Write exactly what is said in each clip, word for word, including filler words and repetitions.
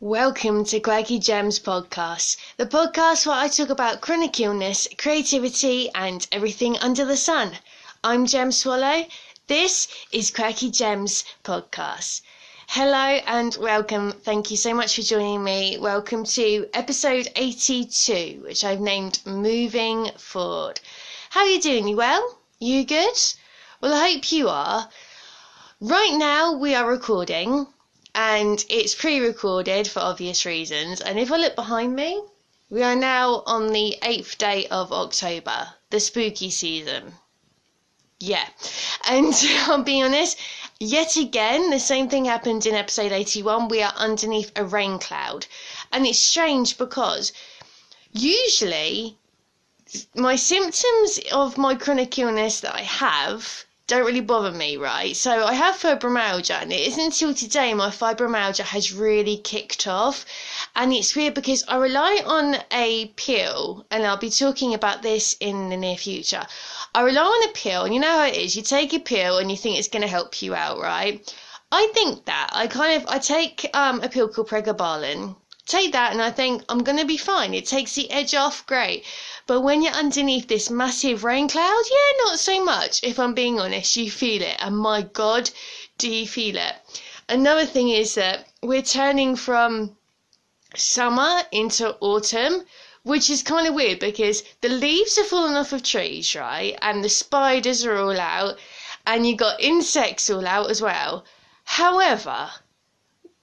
Welcome to Greggy Gem's podcast, the podcast where I talk about chronic illness, creativity, and everything under the sun. I'm Gem Swallow. This is Greggy Gem's podcast. Hello and welcome. Thank you so much for joining me. Welcome to episode eighty-two, which I've named Moving Forward. How are you doing? You well? You good? Well, I hope you are. Right now, we are recording. And it's pre-recorded for obvious reasons. And if I look behind me, we are now on the eighth day of October, the spooky season. Yeah. And I'll be honest, yet again, the same thing happened in episode eighty-one. We are underneath a rain cloud. And it's strange because usually my symptoms of my chronic illness that I have don't really bother me, right? So I have fibromyalgia, and it isn't until today my fibromyalgia has really kicked off. And it's weird because I rely on a pill, and I'll be talking about this in the near future. I rely on a pill, and you know how it is. You take a pill and you think it's going to help you out, right? I think that. I kind of, I take um, a pill called pregabalin. Take that and I think I'm going to be fine. It takes the edge off, great. But when you're underneath this massive rain cloud, yeah, not so much. If I'm being honest, you feel it. And my God, do you feel it? Another thing is that we're turning from summer into autumn, which is kind of weird because the leaves are falling off of trees, right? And the spiders are all out and you got insects all out as well. However,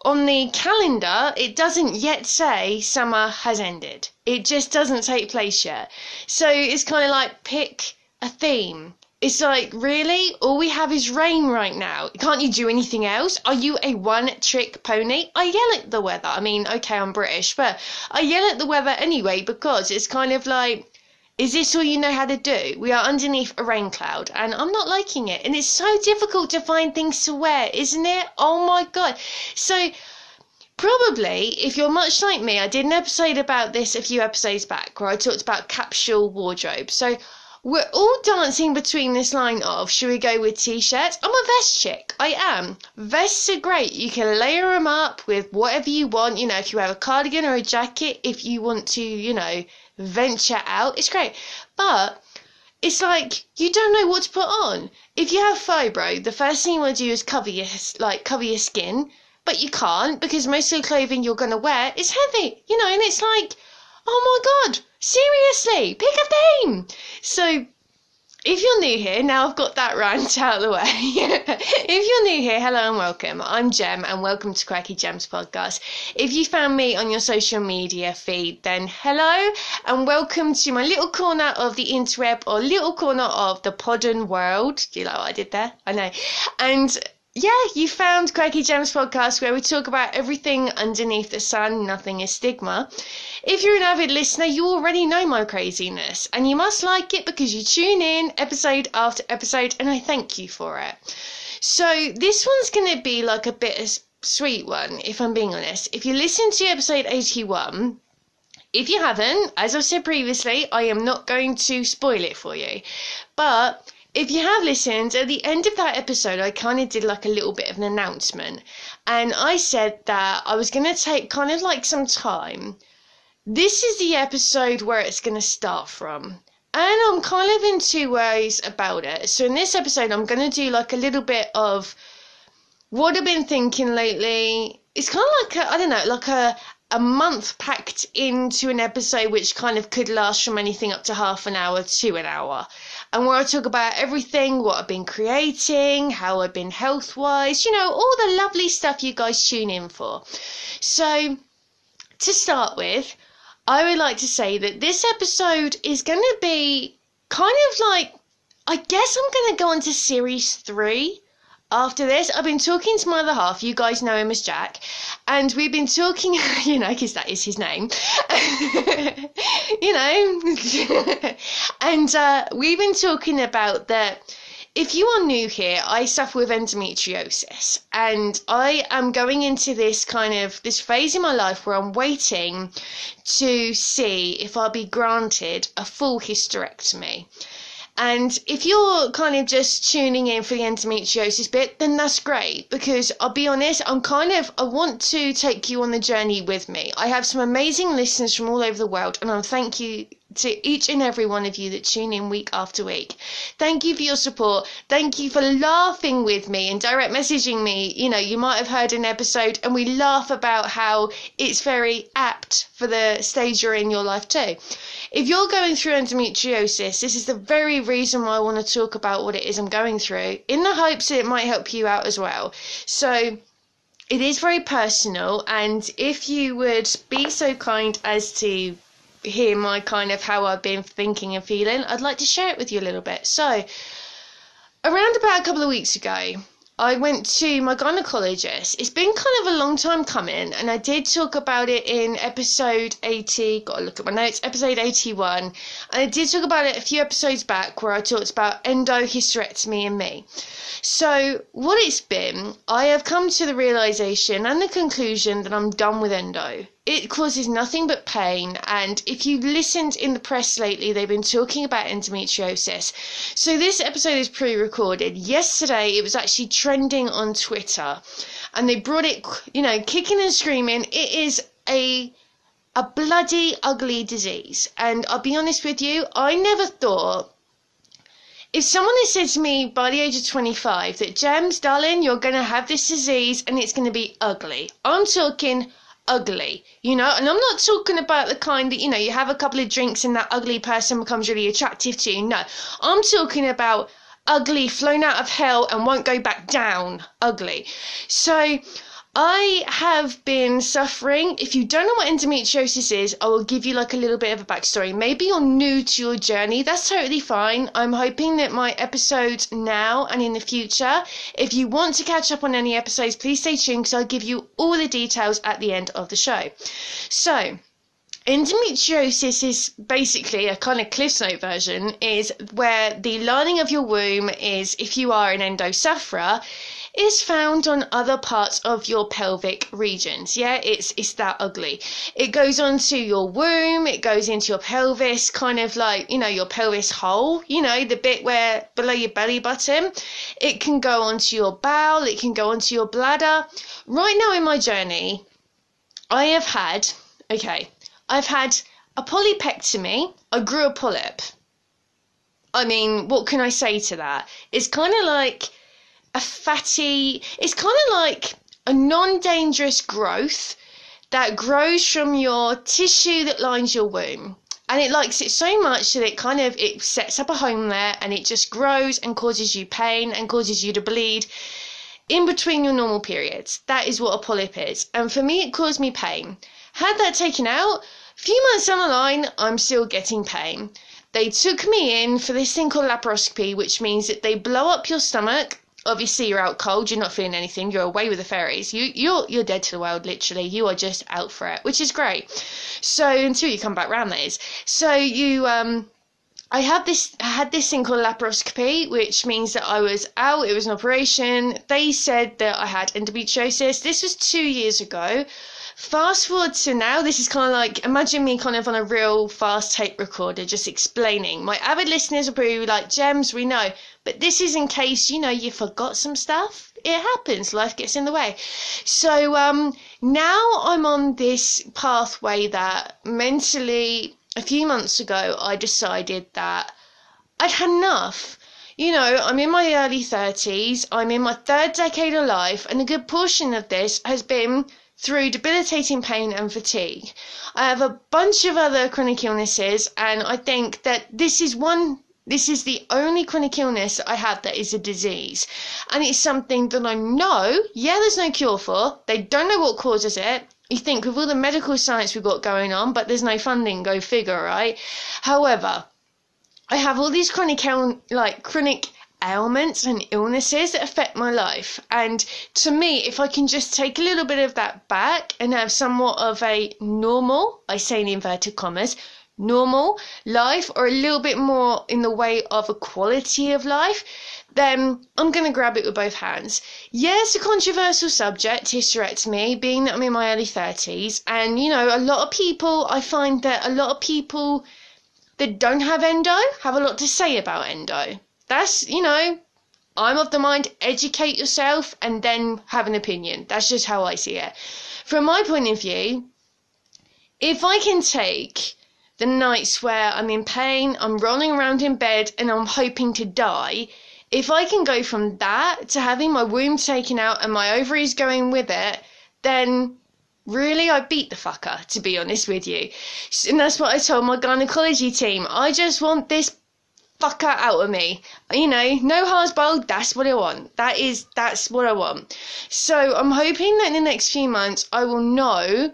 on the calendar, it doesn't yet say summer has ended. It just doesn't take place yet. So it's kind of like pick a theme. It's like, really? All we have is rain right now. Can't you do anything else? Are you a one-trick pony? I yell at the weather. I mean, okay, I'm British, but I yell at the weather anyway because it's kind of like, is this all you know how to do? We are underneath a rain cloud and I'm not liking it. And it's so difficult to find things to wear, isn't it? Oh my God. So probably if you're much like me, I did an episode about this a few episodes back where I talked about capsule wardrobe. So we're all dancing between this line of, should we go with t-shirts? I'm a vest chick. I am. Vests are great. You can layer them up with whatever you want. You know, if you have a cardigan or a jacket, if you want to, you know, venture out, it's great. But it's like you don't know what to put on. If you have fibro, the first thing you want to do is cover your like cover your skin, but you can't because most of the clothing you're going to wear is heavy, you know. And it's like, oh my God, seriously, pick a theme. So if you're new here, now I've got that rant out of the way. If you're new here, hello and welcome. I'm Gem and welcome to Cracky Gem's podcast. If you found me on your social media feed, then hello and welcome to my little corner of the interweb or little corner of the podden world. Do you like what I did there? I know. And yeah, you found Cracky Gem's podcast where we talk about everything underneath the sun. Nothing is stigma. If you're an avid listener, you already know my craziness and you must like it because you tune in episode after episode and I thank you for it. So this one's going to be like a bittersweet one, if I'm being honest. If you listen to episode eighty-one, if you haven't, as I've said previously, I am not going to spoil it for you. But if you have listened, at the end of that episode, I kind of did like a little bit of an announcement. And I said that I was going to take kind of like some time. This is the episode where it's going to start from. And I'm kind of in two ways about it. So in this episode, I'm going to do like a little bit of what I've been thinking lately. It's kind of like, a, I don't know, like a, a month packed into an episode, which kind of could last from anything up to half an hour to an hour. And where I talk about everything, what I've been creating, how I've been health-wise, you know, all the lovely stuff you guys tune in for. So to start with, I would like to say that this episode is going to be kind of like, I guess I'm going to go on to series three after this. I've been talking to my other half, you guys know him as Jack, and we've been talking, you know, because that is his name, you know, and uh, we've been talking about that. If you are new here, I suffer with endometriosis and I am going into this kind of, this phase in my life where I'm waiting to see if I'll be granted a full hysterectomy. And if you're kind of just tuning in for the endometriosis bit, then that's great, because I'll be honest, I'm kind of, I want to take you on the journey with me. I have some amazing listeners from all over the world, and I thank you to each and every one of you that tune in week after week. Thank you for your support. Thank you for laughing with me and direct messaging me. You know, you might have heard an episode and we laugh about how it's very apt for the stage you're in your life too. If you're going through endometriosis, this is the very reason why I want to talk about what it is I'm going through, in the hopes that it might help you out as well. So it is very personal, and if you would be so kind as to hear my kind of how I've been thinking and feeling, I'd like to share it with you a little bit. So around about a couple of weeks ago, I went to my gynecologist. It's been kind of a long time coming, and I did talk about it in episode eighty, gotta look at my notes, episode eighty-one, and I did talk about it a few episodes back where I talked about endohysterectomy and me. So what it's been, I have come to the realisation and the conclusion that I'm done with endo. It causes nothing but pain, and if you listened in the press lately, they've been talking about endometriosis. So this episode is pre-recorded. Yesterday, it was actually trending on Twitter, and they brought it, you know, kicking and screaming. It is a a bloody ugly disease, and I'll be honest with you, I never thought, if someone had said to me by the age of twenty-five that, Gems, darling, you're going to have this disease, and it's going to be ugly. I'm talking ugly, you know, and I'm not talking about the kind that, you know, you have a couple of drinks and that ugly person becomes really attractive to you. No, I'm talking about ugly, flown out of hell and won't go back down, ugly. So I have been suffering. If you don't know what endometriosis is, I will give you like a little bit of a backstory. Maybe you're new to your journey. That's totally fine. I'm hoping that my episodes now and in the future, if you want to catch up on any episodes, please stay tuned, because I'll give you all the details at the end of the show. So endometriosis is basically a kind of Cliff's Note version, is where the lining of your womb is, if you are an endo sufferer, is found on other parts of your pelvic regions. Yeah, it's it's that ugly. It goes onto your womb, it goes into your pelvis, kind of like, you know, your pelvis hole, you know, the bit where below your belly button. It can go onto your bowel, it can go onto your bladder. Right now in my journey, I have had, okay, I've had a polypectomy. I grew a polyp. I mean, what can I say to that? It's kind of like a fatty, it's kind of like a non-dangerous growth that grows from your tissue that lines your womb, and it likes it so much that it kind of, it sets up a home there, and it just grows and causes you pain and causes you to bleed in between your normal periods. That is what a polyp is, and for me it caused me pain. Had that taken out, a few months down the line, I'm still getting pain. They took me in for this thing called laparoscopy, which means that they blow up your stomach. Obviously, you're out cold, you're not feeling anything, you're away with the fairies. You, you're you're dead to the world, literally. You are just out for it, which is great. So, until you come back round, that is. So, you, um, I had this, I had this thing called laparoscopy, which means that I was out, it was an operation. They said that I had endometriosis. This was two years ago. Fast forward to now, this is kind of like, imagine me kind of on a real fast tape recorder just explaining. My avid listeners will probably like, Gems, we know, but this is in case, you know, you forgot some stuff. It happens, life gets in the way. So um, now I'm on this pathway that mentally, a few months ago, I decided that I'd had enough. You know, I'm in my early thirties, I'm in my third decade of life, and a good portion of this has been through debilitating pain and fatigue. I have a bunch of other chronic illnesses, and I think that this is one, this is the only chronic illness I have that is a disease. And it's something that I know, yeah, there's no cure for. They don't know what causes it. You think with all the medical science we've got going on, but there's no funding, go figure, right? However, I have all these chronic, like chronic ailments and illnesses that affect my life, and to me, if I can just take a little bit of that back and have somewhat of a normal, I say in inverted commas, normal life, or a little bit more in the way of a quality of life, then I'm going to grab it with both hands. Yeah, it's a controversial subject, hysterectomy, being that I'm in my early thirties, and you know, a lot of people, I find that a lot of people that don't have endo have a lot to say about endo. That's, you know, I'm of the mind, educate yourself and then have an opinion. That's just how I see it. From my point of view, if I can take the nights where I'm in pain, I'm rolling around in bed and I'm hoping to die, if I can go from that to having my womb taken out and my ovaries going with it, then really I beat the fucker, to be honest with you. And that's what I told my gynecology team. I just want this fucker out of me, you know, no hard boiled. That's what I want. That is, that's what I want. So I'm hoping that in the next few months I will know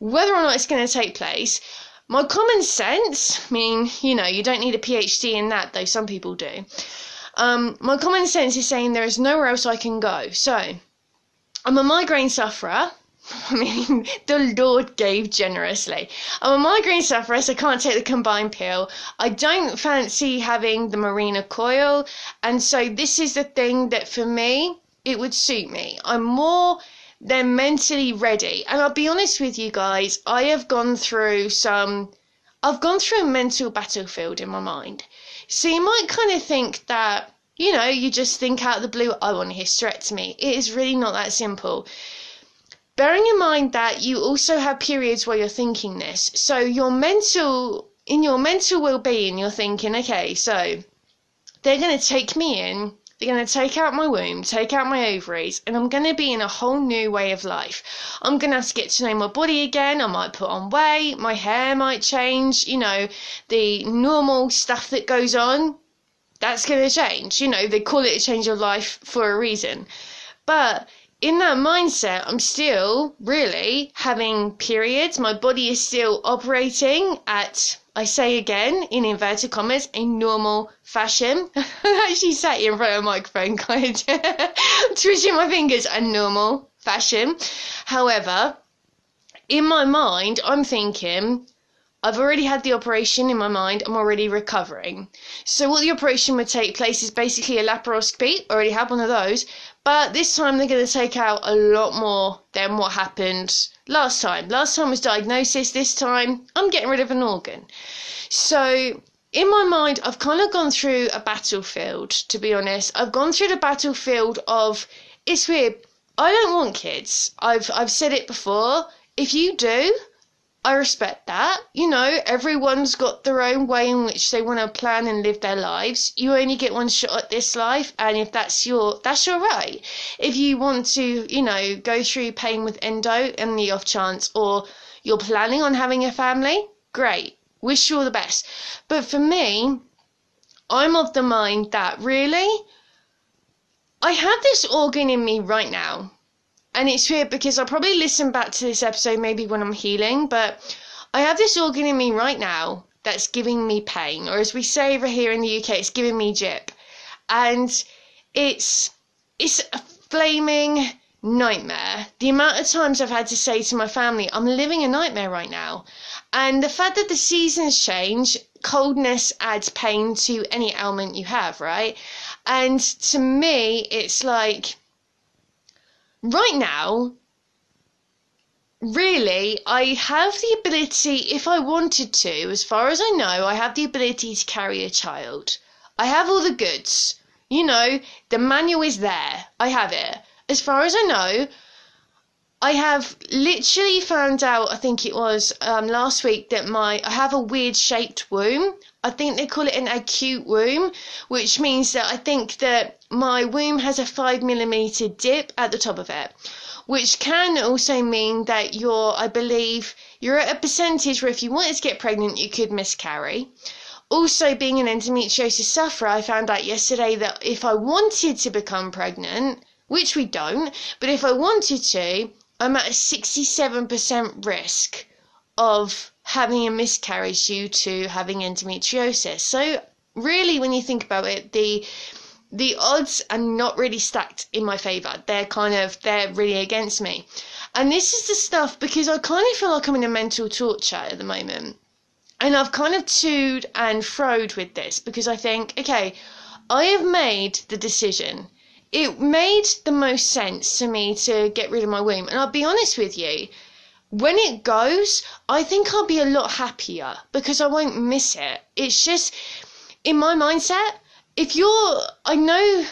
whether or not it's going to take place. My common sense, I mean, you know, you don't need a PhD in that, though some people do. Um, my common sense is saying there is nowhere else I can go. So I'm a migraine sufferer. I mean, the Lord gave generously. I'm a migraine sufferer, so I can't take the combined pill. I don't fancy having the Mirena coil. And so this is the thing that for me, it would suit me. I'm more than mentally ready. And I'll be honest with you guys, I have gone through some, I've gone through a mental battlefield in my mind. So you might kind of think that, you know, you just think out of the blue, I want a hysterectomy. It is really not that simple. Bearing in mind that you also have periods where you're thinking this. So your mental, in your mental well-being, you're thinking, okay, so they're going to take me in, they're going to take out my womb, take out my ovaries, and I'm going to be in a whole new way of life. I'm going to have to get to know my body again. I might put on weight, my hair might change, you know, the normal stuff that goes on, that's going to change. You know, they call it a change of life for a reason. But in that mindset, I'm still really having periods. My body is still operating at, I say again, in inverted commas, a normal fashion. I actually sat here in front of a microphone, kind of twitching my fingers, a normal fashion. However, in my mind, I'm thinking, I've already had the operation in my mind. I'm already recovering. So what the operation would take place is basically a laparoscopy. Already had one of those. But this time they're going to take out a lot more than what happened last time. Last time was diagnosis. This time I'm getting rid of an organ. So in my mind, I've kind of gone through a battlefield, to be honest. I've gone through the battlefield of, it's weird, I don't want kids. I've I've said it before. If you do, I respect that. You know, everyone's got their own way in which they want to plan and live their lives. You only get one shot at this life, and if that's your, that's your right. If you want to, you know, go through pain with endo and the off chance, or you're planning on having a family, great. Wish you all the best. But for me, I'm of the mind that really, I have this organ in me right now. And it's weird because I'll probably listen back to this episode maybe when I'm healing, but I have this organ in me right now that's giving me pain, or as we say over here in the U K, it's giving me jip. And it's it's a flaming nightmare. The amount of times I've had to say to my family, I'm living a nightmare right now. And the fact that the seasons change, coldness adds pain to any ailment you have, right? And to me, it's like, right now, really, I have the ability, if I wanted to, as far as I know, I have the ability to carry a child. I have all the goods. You know, the manual is there. I have it. As far as I know, I have literally found out, I think it was um, last week, that my I have a weird-shaped womb. I think they call it an acute womb, which means that I think that my womb has a five millimeter dip at the top of it, which can also mean that you're, I believe, you're at a percentage where if you wanted to get pregnant, you could miscarry. Also, being an endometriosis sufferer, I found out yesterday that if I wanted to become pregnant, which we don't, but if I wanted to, I'm at a sixty-seven percent risk of having a miscarriage due to having endometriosis. So really, when you think about it, the the odds are not really stacked in my favour. They're kind of, they're really against me. And this is the stuff, because I kind of feel like I'm in a mental torture at the moment. And I've kind of toed and froed with this, because I think, okay, I have made the decision. It made the most sense to me to get rid of my womb. And I'll be honest with you, when it goes, I think I'll be a lot happier because I won't miss it. It's just, in my mindset, if you're, I know,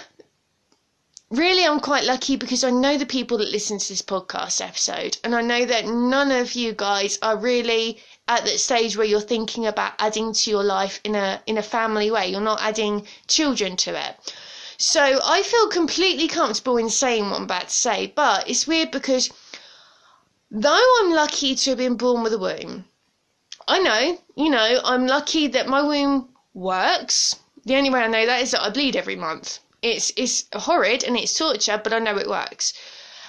really I'm quite lucky because I know the people that listen to this podcast episode, and I know that none of you guys are really at that stage where you're thinking about adding to your life in a in a family way. You're not adding children to it. So I feel completely comfortable in saying what I'm about to say, but it's weird because though I'm lucky to have been born with a womb, I know, you know, I'm lucky that my womb works. The only way I know that is that I bleed every month. It's it's horrid and it's torture, but I know it works.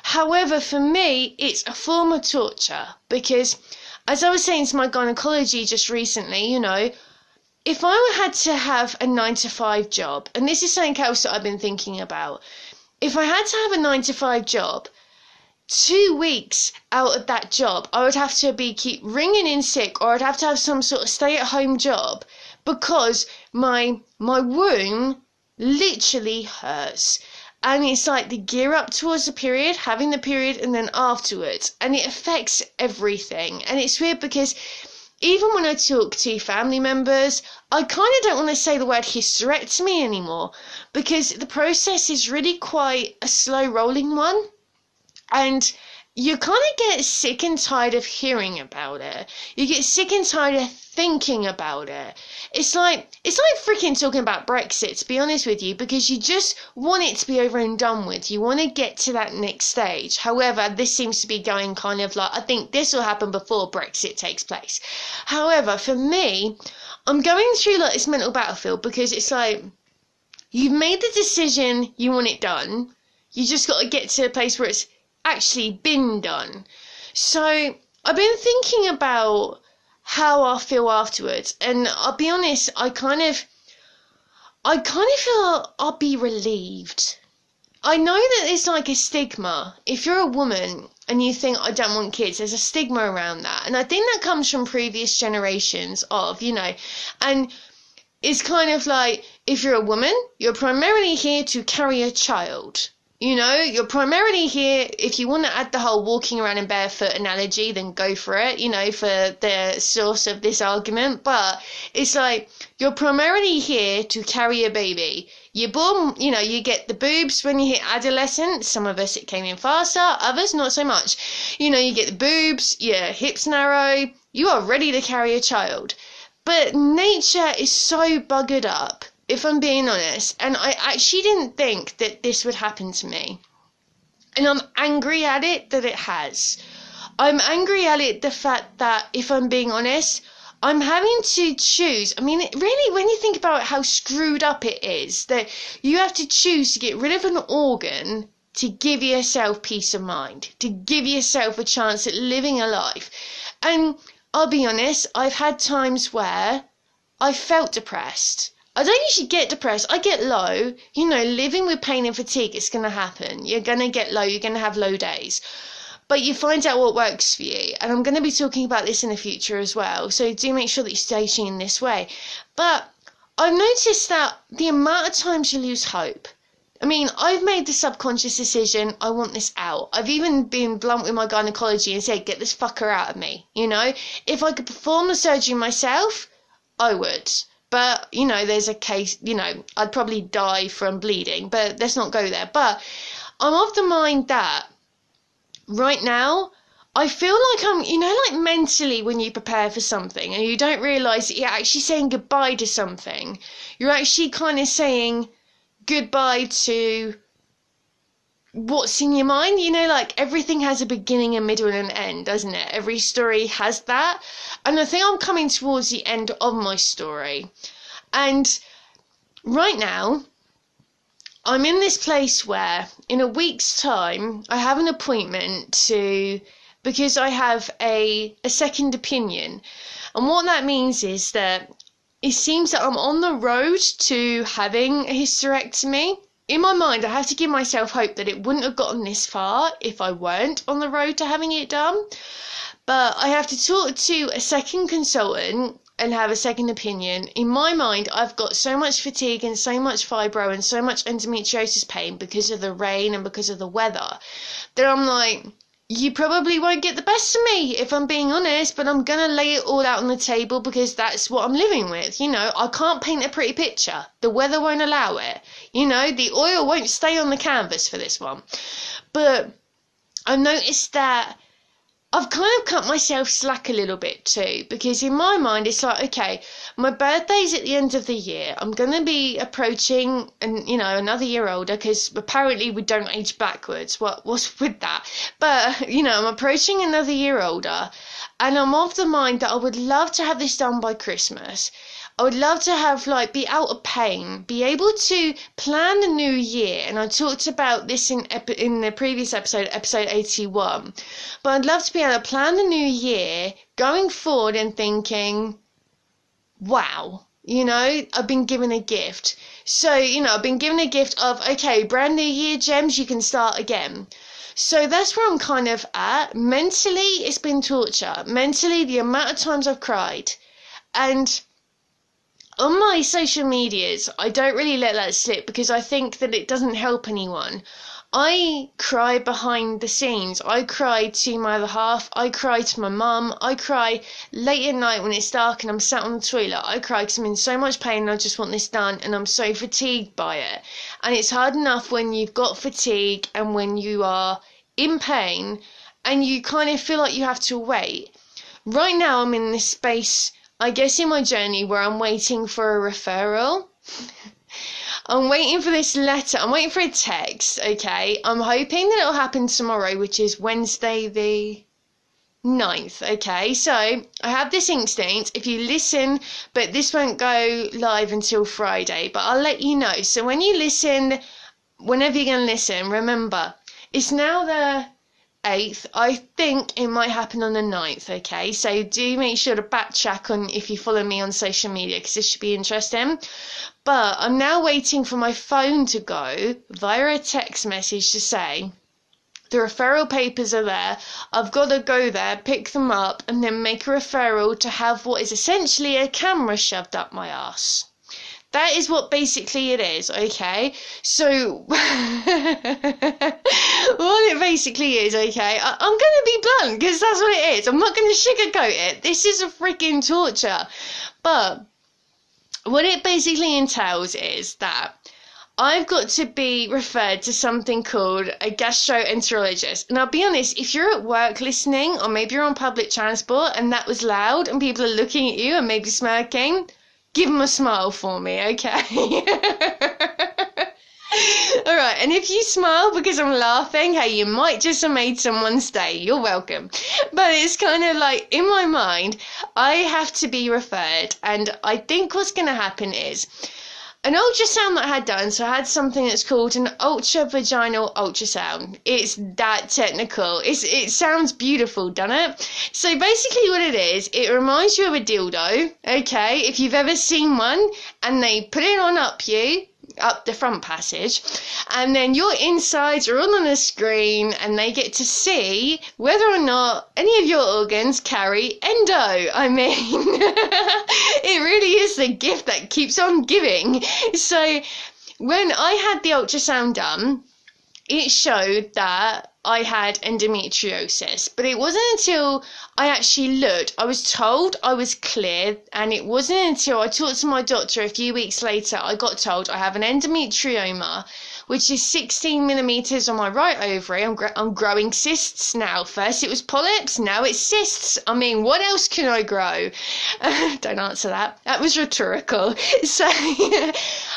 However, for me, it's a form of torture because, as I was saying to my gynaecology just recently, you know, if I had to have a nine to five job, and this is something else that I've been thinking about, if I had to have a nine to five job, two weeks out of that job, I would have to be keep ringing in sick, or I'd have to have some sort of stay-at-home job because my my womb literally hurts. And it's like the gear up towards the period, having the period, and then afterwards. And it affects everything. And it's weird because even when I talk to family members, I kind of don't want to say the word hysterectomy anymore because the process is really quite a slow rolling one. And you kind of get sick and tired of hearing about it. You get sick and tired of thinking about it. It's like it's like freaking talking about Brexit, to be honest with you, because you just want it to be over and done with. You want to get to that next stage. However, this seems to be going kind of like, I think this will happen before Brexit takes place. However, for me, I'm going through like this mental battlefield because it's like you've made the decision, you want it done. You just got to get to a place where it's actually been done. So I've been thinking about how I feel afterwards, and I'll be honest, I kind of I kind of feel I'll be relieved. I know that it's like a stigma. If you're a woman and you think, I don't want kids, there's a stigma around that, and I think that comes from previous generations of, you know, and it's kind of like, if you're a woman, you're primarily here to carry a child. You know, you're primarily here, if you want to add the whole walking around in barefoot analogy, then go for it, you know, for the source of this argument. But it's like, you're primarily here to carry a baby. You're born, you know, you get the boobs when you hit adolescence. Some of us, it came in faster, others not so much. You know, you get the boobs, your hips narrow, you are ready to carry a child. But nature is so buggered up, if I'm being honest, and I actually didn't think that this would happen to me. And I'm angry at it that it has. I'm angry at it, the fact that, if I'm being honest, I'm having to choose. I mean, really, when you think about how screwed up it is, that you have to choose to get rid of an organ to give yourself peace of mind, to give yourself a chance at living a life. And I'll be honest, I've had times where I felt depressed. I don't usually get depressed. I get low. You know, living with pain and fatigue, it's going to happen. You're going to get low. You're going to have low days. But you find out what works for you. And I'm going to be talking about this in the future as well. So do make sure that you stay tuned this way. But I've noticed that the amount of times you lose hope. I mean, I've made the subconscious decision, I want this out. I've even been blunt with my gynaecology and said, get this fucker out of me. You know, if I could perform the surgery myself, I would. But, you know, there's a case, you know, I'd probably die from bleeding, but let's not go there. But I'm of the mind that right now, I feel like I'm, you know, like mentally when you prepare for something and you don't realise that you're actually saying goodbye to something. You're actually kind of saying goodbye to what's in your mind. You know, like everything has a beginning, a middle and an end, doesn't it? Every story has that. And I think I'm coming towards the end of my story. And right now, I'm in this place where in a week's time, I have an appointment to, because I have a, a second opinion. And what that means is that it seems that I'm on the road to having a hysterectomy. In my mind, I have to give myself hope that it wouldn't have gotten this far if I weren't on the road to having it done. But I have to talk to a second consultant and have a second opinion. In my mind, I've got so much fatigue and so much fibro and so much endometriosis pain because of the rain and because of the weather that I'm like, You probably won't get the best of me, if I'm being honest, but I'm going to lay it all out on the table because that's what I'm living with. You know, I can't paint a pretty picture. The weather won't allow it. You know, the oil won't stay on the canvas for this one. But I've noticed that I've kind of cut myself slack a little bit too, because in my mind it's like, okay, my birthday's at the end of the year. I'm going to be approaching, and you know, another year older, because apparently we don't age backwards. What what's with that? But you know, I'm approaching another year older, and I'm of the mind that I would love to have this done by Christmas. I would love to have, like, be out of pain, be able to plan a new year. And I talked about this in epi- in the previous episode, episode eighty-one. But I'd love to be able to plan the new year going forward and thinking, wow, you know, I've been given a gift. So, you know, I've been given a gift of, okay, brand new year, Gems, you can start again. So that's where I'm kind of at. Mentally, it's been torture. Mentally, the amount of times I've cried. And on my social medias, I don't really let that slip because I think that it doesn't help anyone. I cry behind the scenes. I cry to my other half. I cry to my mum. I cry late at night when it's dark and I'm sat on the toilet. I cry because I'm in so much pain and I just want this done and I'm so fatigued by it. And it's hard enough when you've got fatigue and when you are in pain and you kind of feel like you have to wait. Right now I'm in this space, I guess, in my journey where I'm waiting for a referral. I'm waiting for this letter. I'm waiting for a text, okay? I'm hoping that it'll happen tomorrow, which is Wednesday the ninth, okay? So I have this instinct. If you listen, but this won't go live until Friday, but I'll let you know. So when you listen, whenever you're going to listen, remember, it's now the eighth. I think it might happen on the ninth, okay? So do make sure to backtrack on if you follow me on social media, because this should be interesting. But I'm now waiting for my phone to go via a text message to say the referral papers are there. I've got to go there, pick them up, and then make a referral to have what is essentially a camera shoved up my ass. That is what basically it is, okay? So, all it basically is, okay? I- I'm going to be blunt, because that's what it is. I'm not going to sugarcoat it. This is a freaking torture. But what it basically entails is that I've got to be referred to something called a gastroenterologist. And I'll be honest, if you're at work listening, or maybe you're on public transport, and that was loud, and people are looking at you and maybe smirking, give them a smile for me, okay? All right, and if you smile because I'm laughing, hey, you might just have made someone's day. You're welcome. But it's kind of like, in my mind, I have to be referred, and I think what's going to happen is an ultrasound that I had done, so I had something that's called an ultra-vaginal ultrasound. It's that technical. It's, it sounds beautiful, doesn't it? So basically what it is, it reminds you of a dildo, okay, if you've ever seen one, and they put it on up you, up the front passage, and then your insides are all on a screen and they get to see whether or not any of your organs carry endo. I mean, it really is the gift that keeps on giving. So when I had the ultrasound done, it showed that I had endometriosis, but it wasn't until I actually looked, I was told I was clear, and it wasn't until I talked to my doctor a few weeks later, I got told I have an endometrioma, which is sixteen millimeters on my right ovary. I'm, gr- I'm growing cysts now. First it was polyps, now it's cysts. I mean, what else can I grow? Don't answer that. That was rhetorical. So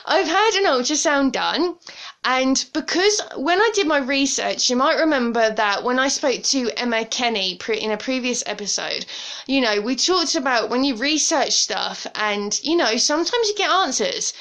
I've had an ultrasound done. And because when I did my research, you might remember that when I spoke to Emma Kenny in a previous episode, you know, we talked about when you research stuff and, you know, sometimes you get answers.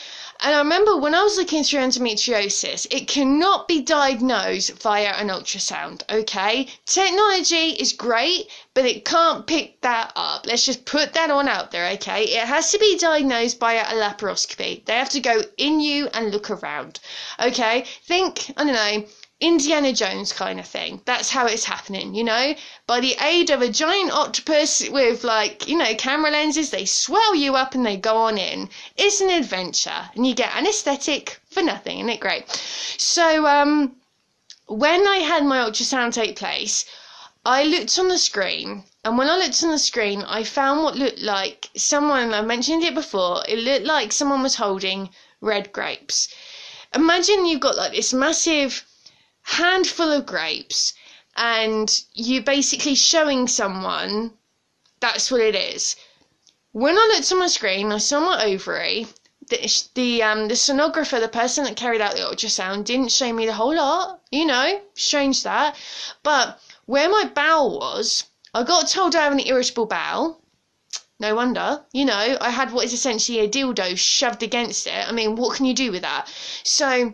And I remember when I was looking through endometriosis, it cannot be diagnosed via an ultrasound, okay? Technology is great, but it can't pick that up. Let's just put that on out there, okay? It has to be diagnosed by a laparoscopy. They have to go in you and look around, okay? Think, I don't know, Indiana Jones kind of thing. That's how it's happening, you know? By the aid of a giant octopus with, like, you know, camera lenses, they swell you up and they go on in. It's an adventure, and you get anesthetic for nothing. Isn't it great? So um, when I had my ultrasound take place, I looked on the screen, and when I looked on the screen, I found what looked like someone, I mentioned it before, it looked like someone was holding red grapes. Imagine you've got like this massive handful of grapes, and you're basically showing someone, that's what it is. When I looked on my screen, I saw my ovary. The, the, um, the sonographer, the person that carried out the ultrasound, didn't show me the whole lot. You know, strange that. But where my bowel was, I got told I have an irritable bowel. No wonder. You know, I had what is essentially a dildo shoved against it. I mean, what can you do with that? So,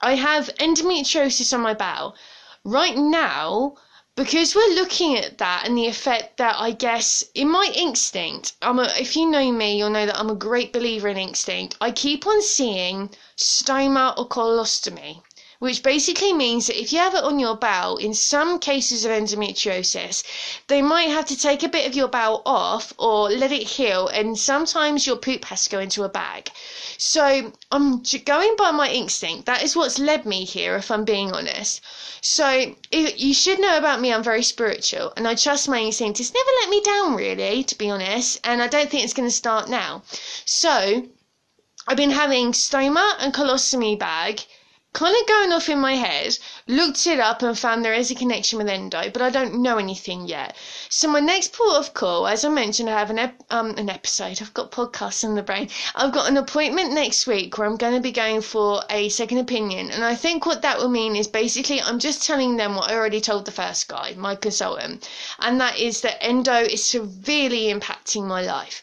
I have endometriosis on my bowel. Right now, because we're looking at that and the effect that, I guess, in my instinct, I'm a, if you know me, you'll know that I'm a great believer in instinct. I keep on seeing stoma or colostomy, which basically means that if you have it on your bowel, in some cases of endometriosis, they might have to take a bit of your bowel off or let it heal, and sometimes your poop has to go into a bag. So I'm going by my instinct. That is what's led me here, if I'm being honest. So if, you should know about me, I'm very spiritual, and I trust my instinct. It's never let me down, really, to be honest, and I don't think it's going to start now. So I've been having stoma and colostomy bag, kind of going off in my head, looked it up and found there is a connection with endo, but I don't know anything yet. So my next port of call, as I mentioned, I have an, ep- um, an episode, I've got podcasts in the brain, I've got an appointment next week where I'm going to be going for a second opinion, and I think what that will mean is basically I'm just telling them what I already told the first guy, my consultant, and that is that endo is severely impacting my life.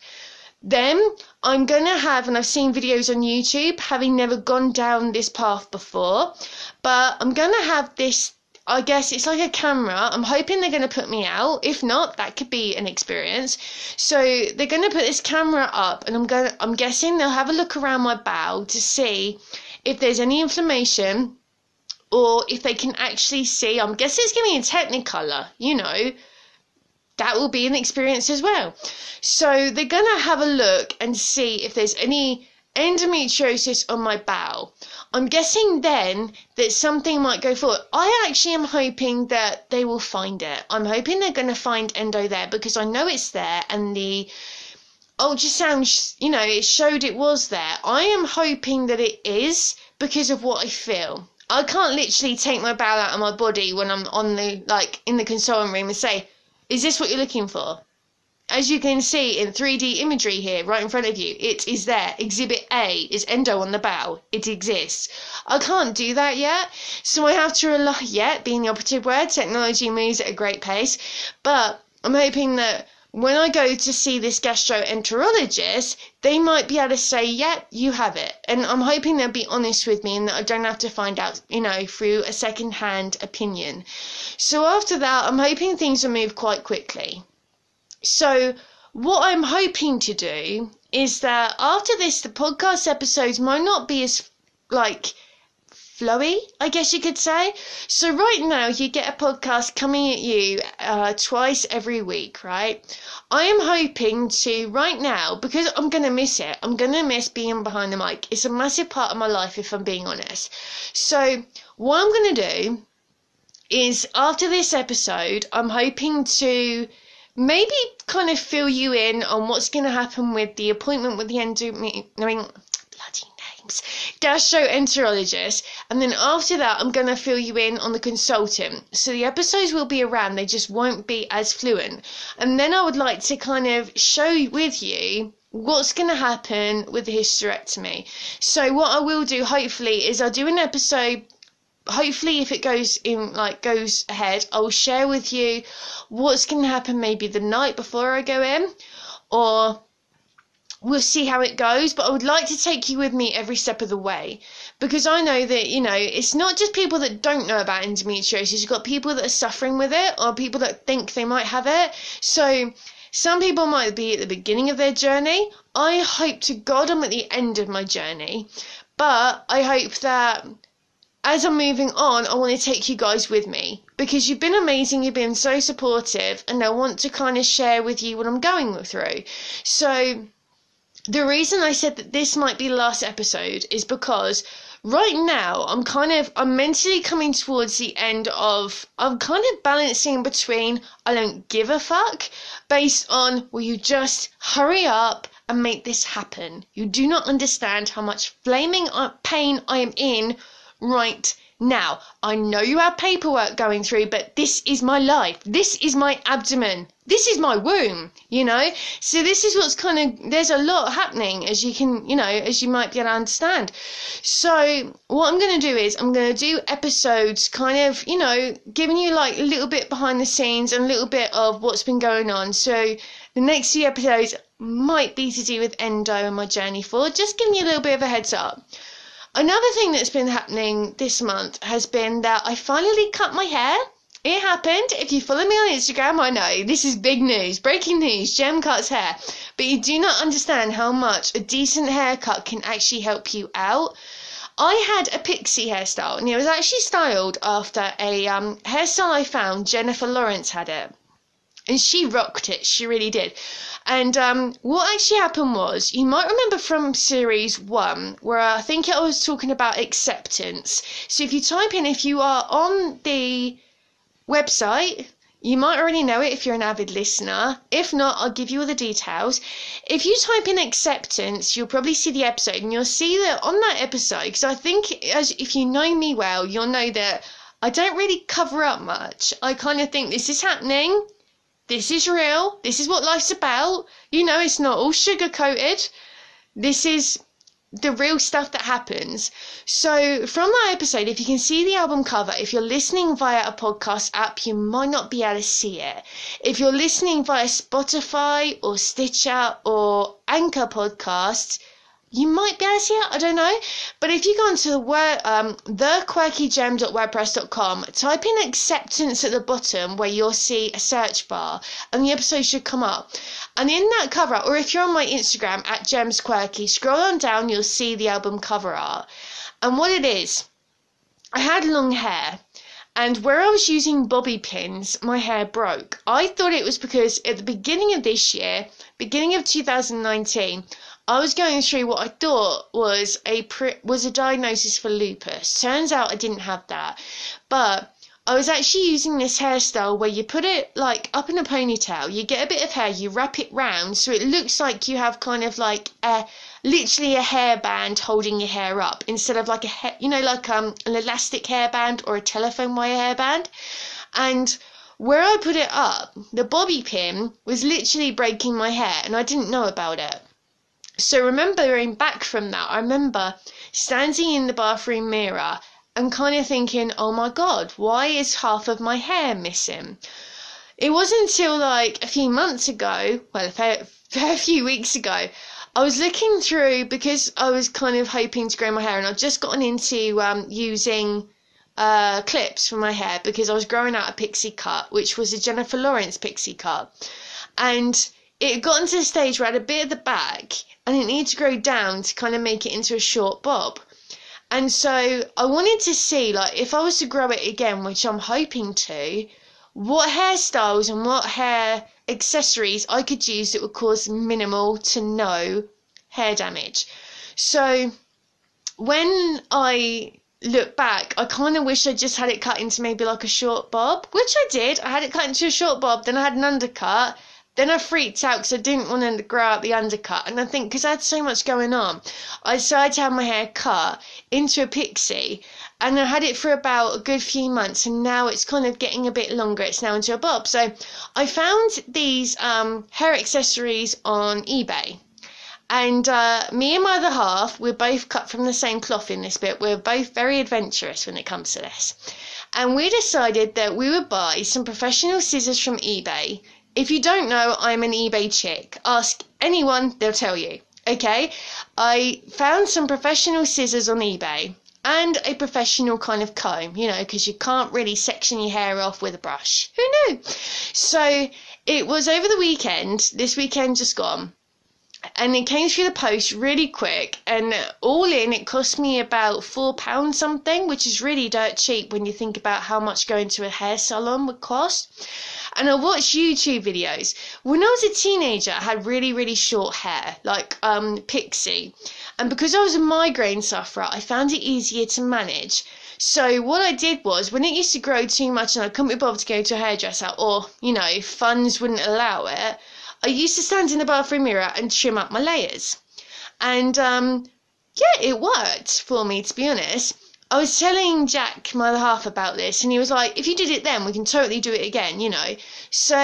Then I'm going to have, and I've seen videos on YouTube, having never gone down this path before, but I'm going to have this, I guess it's like a camera. I'm hoping they're going to put me out. If not, that could be an experience. So they're going to put this camera up, and I'm going to, I'm guessing they'll have a look around my bowel to see if there's any inflammation or if they can actually see. I'm guessing it's giving me a Technicolor, you know. That will be an experience as well. So they're going to have a look and see if there's any endometriosis on my bowel. I'm guessing then that something might go forward. I actually am hoping that they will find it. I'm hoping they're going to find endo there, because I know it's there, and the ultrasound, you know, it showed it was there. I am hoping that it is, because of what I feel. I can't literally take my bowel out of my body when I'm on the, like, in the consultant room and say, is this what you're looking for? As you can see in three D imagery here, right in front of you, it is there. Exhibit A is endo on the bowel. It exists. I can't do that yet, so I have to rely, yet being the operative word, technology moves at a great pace, but I'm hoping that when I go to see this gastroenterologist, they might be able to say, yep, you have it. And I'm hoping they'll be honest with me and that I don't have to find out, you know, through a second-hand opinion. So after that, I'm hoping things will move quite quickly. So what I'm hoping to do is that after this, the podcast episodes might not be as, like, flowy, I guess you could say. So right now you get a podcast coming at you uh, twice every week, right? I am hoping to right now, because I'm going to miss it. I'm going to miss being behind the mic. It's a massive part of my life, if I'm being honest. So what I'm going to do is after this episode, I'm hoping to maybe kind of fill you in on what's going to happen with the appointment with the endo. I mean, gastroenterologist, and then after that I'm going to fill you in on the consultant, so the episodes will be around, they just won't be as fluent. And then I would like to kind of show with you what's going to happen with the hysterectomy. So what I will do hopefully is I'll do an episode, hopefully if it goes in, like, goes ahead, I'll share with you what's going to happen maybe the night before I go in, or we'll see how it goes, but I would like to take you with me every step of the way, because I know that, you know, it's not just people that don't know about endometriosis. You've got people that are suffering with it, or people that think they might have it. So some people might be at the beginning of their journey. I hope to God I'm at the end of my journey, but I hope that as I'm moving on, I want to take you guys with me, because you've been amazing, you've been so supportive, and I want to kind of share with you what I'm going through. So the reason I said that this might be the last episode is because right now I'm kind of, I'm mentally coming towards the end of, I'm kind of balancing between I don't give a fuck based on, will you just hurry up and make this happen? You do not understand how much flaming pain I am in right now. I know you have paperwork going through, but this is my life. This is my abdomen. This is my womb, you know? So this is what's kind of, there's a lot happening, as you can, you know, as you might be able to understand. So what I'm going to do is I'm going to do episodes kind of, you know, giving you like a little bit behind the scenes and a little bit of what's been going on. So the next few episodes might be to do with endo and my journey forward, just giving you a little bit of a heads up. Another thing that's been happening this month has been that I finally cut my hair. It happened. If you follow me on Instagram, I know this is big news, breaking news, Gem cuts hair. But you do not understand how much a decent haircut can actually help you out. I had a pixie hairstyle, and it was actually styled after a um, hairstyle I found. Jennifer Lawrence had it. And she rocked it. She really did. And um, what actually happened was, you might remember from series one, where I think I was talking about acceptance. So if you type in, if you are on the website, you might already know it if you're an avid listener. If not, I'll give you all the details. If you type in acceptance, you'll probably see the episode. And you'll see that on that episode, because I think as if you know me well, you'll know that I don't really cover up much. I kind of think this is happening. This is real. This is what life's about. You know, it's not all sugar-coated. This is the real stuff that happens. So from that episode, if you can see the album cover, if you're listening via a podcast app, you might not be able to see it. If you're listening via Spotify or Stitcher or Anchor Podcasts, you might be able to see it, I don't know. But if you go onto the word, um, the quirky gem dot wordpress dot com, type in acceptance at the bottom where you'll see a search bar, and the episode should come up. And in that cover, or if you're on my Instagram, at gemsquirky, scroll on down, you'll see the album cover art. And what it is, I had long hair, and where I was using bobby pins, my hair broke. I thought it was because at the beginning of this year, beginning of two thousand nineteen, I was going through what I thought was a pre- was a diagnosis for lupus. Turns out I didn't have that. But I was actually using this hairstyle where you put it like up in a ponytail, you get a bit of hair, you wrap it round so it looks like you have kind of like a literally a hairband holding your hair up instead of like a hair, you know, like um an elastic hairband or a telephone wire hairband. And where I put it up, the bobby pin was literally breaking my hair, and I didn't know about it. So remembering back from that, I remember standing in the bathroom mirror and kind of thinking, oh my God, why is half of my hair missing? It wasn't until like a few months ago, well, a fair, fair few weeks ago, I was looking through because I was kind of hoping to grow my hair, and I'd just gotten into um, using uh, clips for my hair because I was growing out a pixie cut, which was a Jennifer Lawrence pixie cut. And it had gotten to the stage where I had a bit at the back, and it needed to grow down to kind of make it into a short bob. And so I wanted to see, like, if I was to grow it again, which I'm hoping to, what hairstyles and what hair accessories I could use that would cause minimal to no hair damage. So when I look back, I kind of wish I just had it cut into maybe like a short bob, which I did. I had it cut into a short bob, then I had an undercut. Then I freaked out because I didn't want to grow out the undercut. And I think because I had so much going on, I decided to have my hair cut into a pixie. And I had it for about a good few months. And now it's kind of getting a bit longer. It's now into a bob. So I found these um, hair accessories on eBay. And uh, me and my other half, we're both cut from the same cloth in this bit. We're both very adventurous when it comes to this. And we decided that we would buy some professional scissors from eBay. If you don't know, I'm an eBay chick. Ask anyone, they'll tell you. Okay? I found some professional scissors on eBay and a professional kind of comb, you know, because you can't really section your hair off with a brush. Who knew? So it was over the weekend, this weekend just gone, and it came through the post really quick, and all in it cost me about four pounds something, which is really dirt cheap when you think about how much going to a hair salon would cost. and I watch YouTube videos. When I was a teenager, I had really, really short hair, like um, Pixie. And because I was a migraine sufferer, I found it easier to manage. So what I did was, when it used to grow too much and I couldn't be bothered to go to a hairdresser, or, you know, funds wouldn't allow it, I used to stand in the bathroom mirror and trim up my layers. And, um, yeah, it worked for me, to be honest. I was telling Jack, my other half, about this, and he was like, if you did it then, we can totally do it again, you know. So,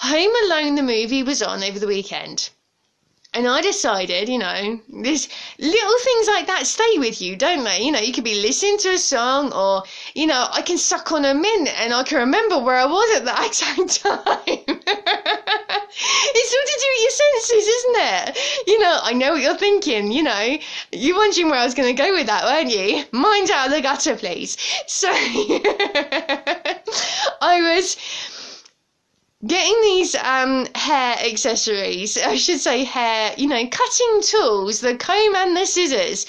Home Alone, the movie, was on over the weekend. And I decided, you know, this little things like that stay with you, don't they? You know, you could be listening to a song, or, you know, I can suck on a mint and I can remember where I was at that exact time. It's all to do with your senses, isn't it? You know, I know what you're thinking, you know. You're wondering where I was going to go with that, weren't you? Mind out of the gutter, please. So, I was getting these um, hair accessories, I should say hair, you know, cutting tools, the comb and the scissors.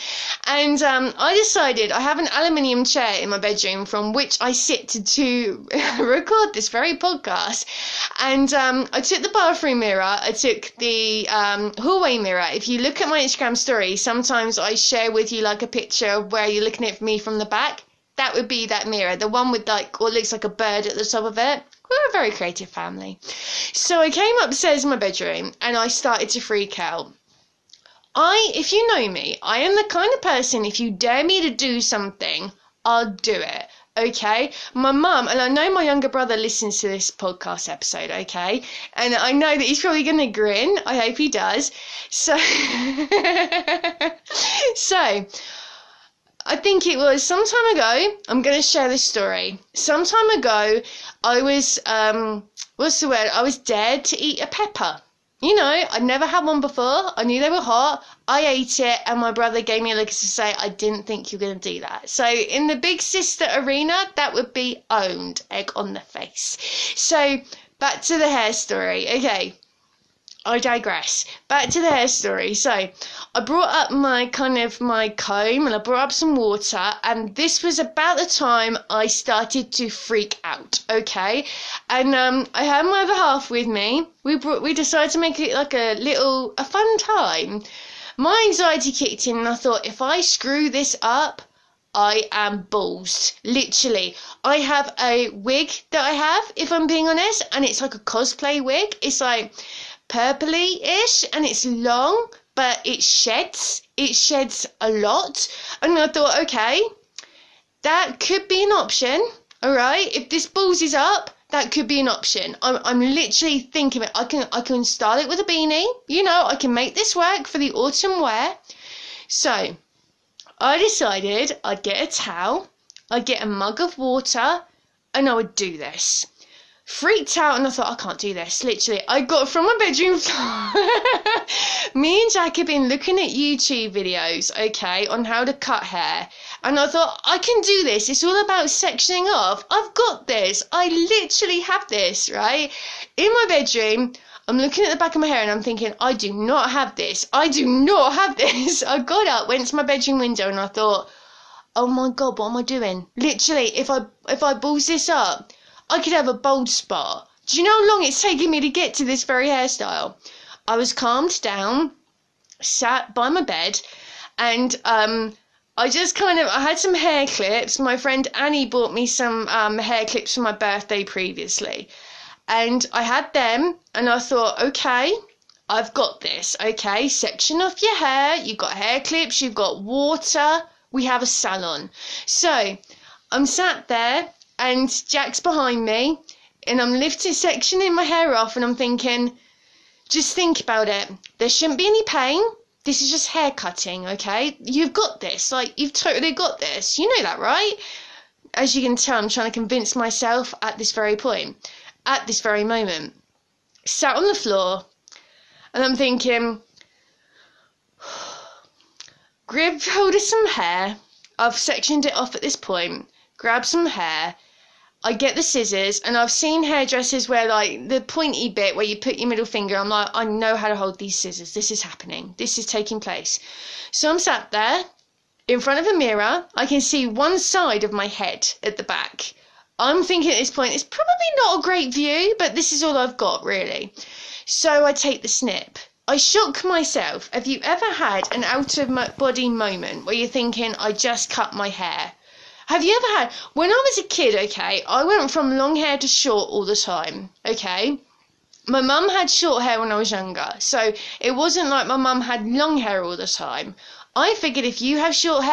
And um, I decided, I have an aluminium chair in my bedroom from which I sit to, to record this very podcast. And um, I took the bathroom mirror, I took the um, hallway mirror. If you look at my Instagram story, sometimes I share with you like a picture of where you're looking at me from the back. That would be that mirror, the one with like, what looks like a bird at the top of it. We're a very creative family. So I came upstairs in my bedroom and I started to freak out. I, if you know me, I am the kind of person, if you dare me to do something, I'll do it. Okay, my mum, and I know my younger brother listens to this podcast episode, okay, and I know that he's probably going to grin. I hope he does. So, so, I think it was some time ago, I'm going to share this story. Some time ago, I was, um, what's the word? I was dared to eat a pepper. You know, I'd never had one before. I knew they were hot. I ate it, and my brother gave me a look to say, I didn't think you were going to do that. So in the big sister arena, that would be owned, egg on the face. So back to the hair story. Okay. I digress. Back to the hair story. So I brought up my kind of my comb and I brought up some water, and this was about the time I started to freak out. Okay. And um, I had my other half with me. We brought, we decided to make it like a little, a fun time. My anxiety kicked in and I thought, if I screw this up, I am balls. Literally. I have a wig that I have, if I'm being honest, and it's like a cosplay wig. It's like purpley-ish, and it's long, but it sheds it sheds a lot. And I thought, okay, that could be an option. All right, if this balls is up, that could be an option. I'm, I'm literally thinking of it. I can I can style it with a beanie, you know, I can make this work for the autumn wear. So I decided I'd get a towel, I'd get a mug of water, and I would do this. Freaked out, and I thought, I can't do this. Literally, I got from my bedroom floor. Me and Jack had been looking at YouTube videos, okay, on how to cut hair, and I thought, I can do this. It's all about sectioning off. I've got this. I literally have this, right? In my bedroom, I'm looking at the back of my hair and I'm thinking, I do not have this. I do not have this. I got up, went to my bedroom window, and I thought, oh my God, what am I doing? Literally, if I if I balls this up, I could have a bald spot. Do you know how long it's taken me to get to this very hairstyle? I was calmed down, sat by my bed, and um, I just kind of, I had some hair clips. My friend Annie bought me some um, hair clips for my birthday previously. And I had them, and I thought, okay, I've got this. Okay, section off your hair. You've got hair clips. You've got water. We have a salon. So I'm sat there. And Jack's behind me, and I'm lifting, sectioning my hair off, and I'm thinking, just think about it. There shouldn't be any pain. This is just hair cutting, okay? You've got this. Like, you've totally got this. You know that, right? As you can tell, I'm trying to convince myself at this very point, at this very moment. Sat on the floor, and I'm thinking, grab hold of some hair. I've sectioned it off at this point. Grab some hair. I get the scissors, and I've seen hairdressers where, like, the pointy bit where you put your middle finger, I'm like, I know how to hold these scissors. This is happening. This is taking place. So I'm sat there in front of a mirror. I can see one side of my head at the back. I'm thinking at this point, it's probably not a great view, but this is all I've got, really. So I take the snip. I shook myself. Have you ever had an out-of-body moment where you're thinking, I just cut my hair? Have you ever had... When I was a kid, okay, I went from long hair to short all the time, okay? My mum had short hair when I was younger, so it wasn't like my mum had long hair all the time. I figured if you have short hair,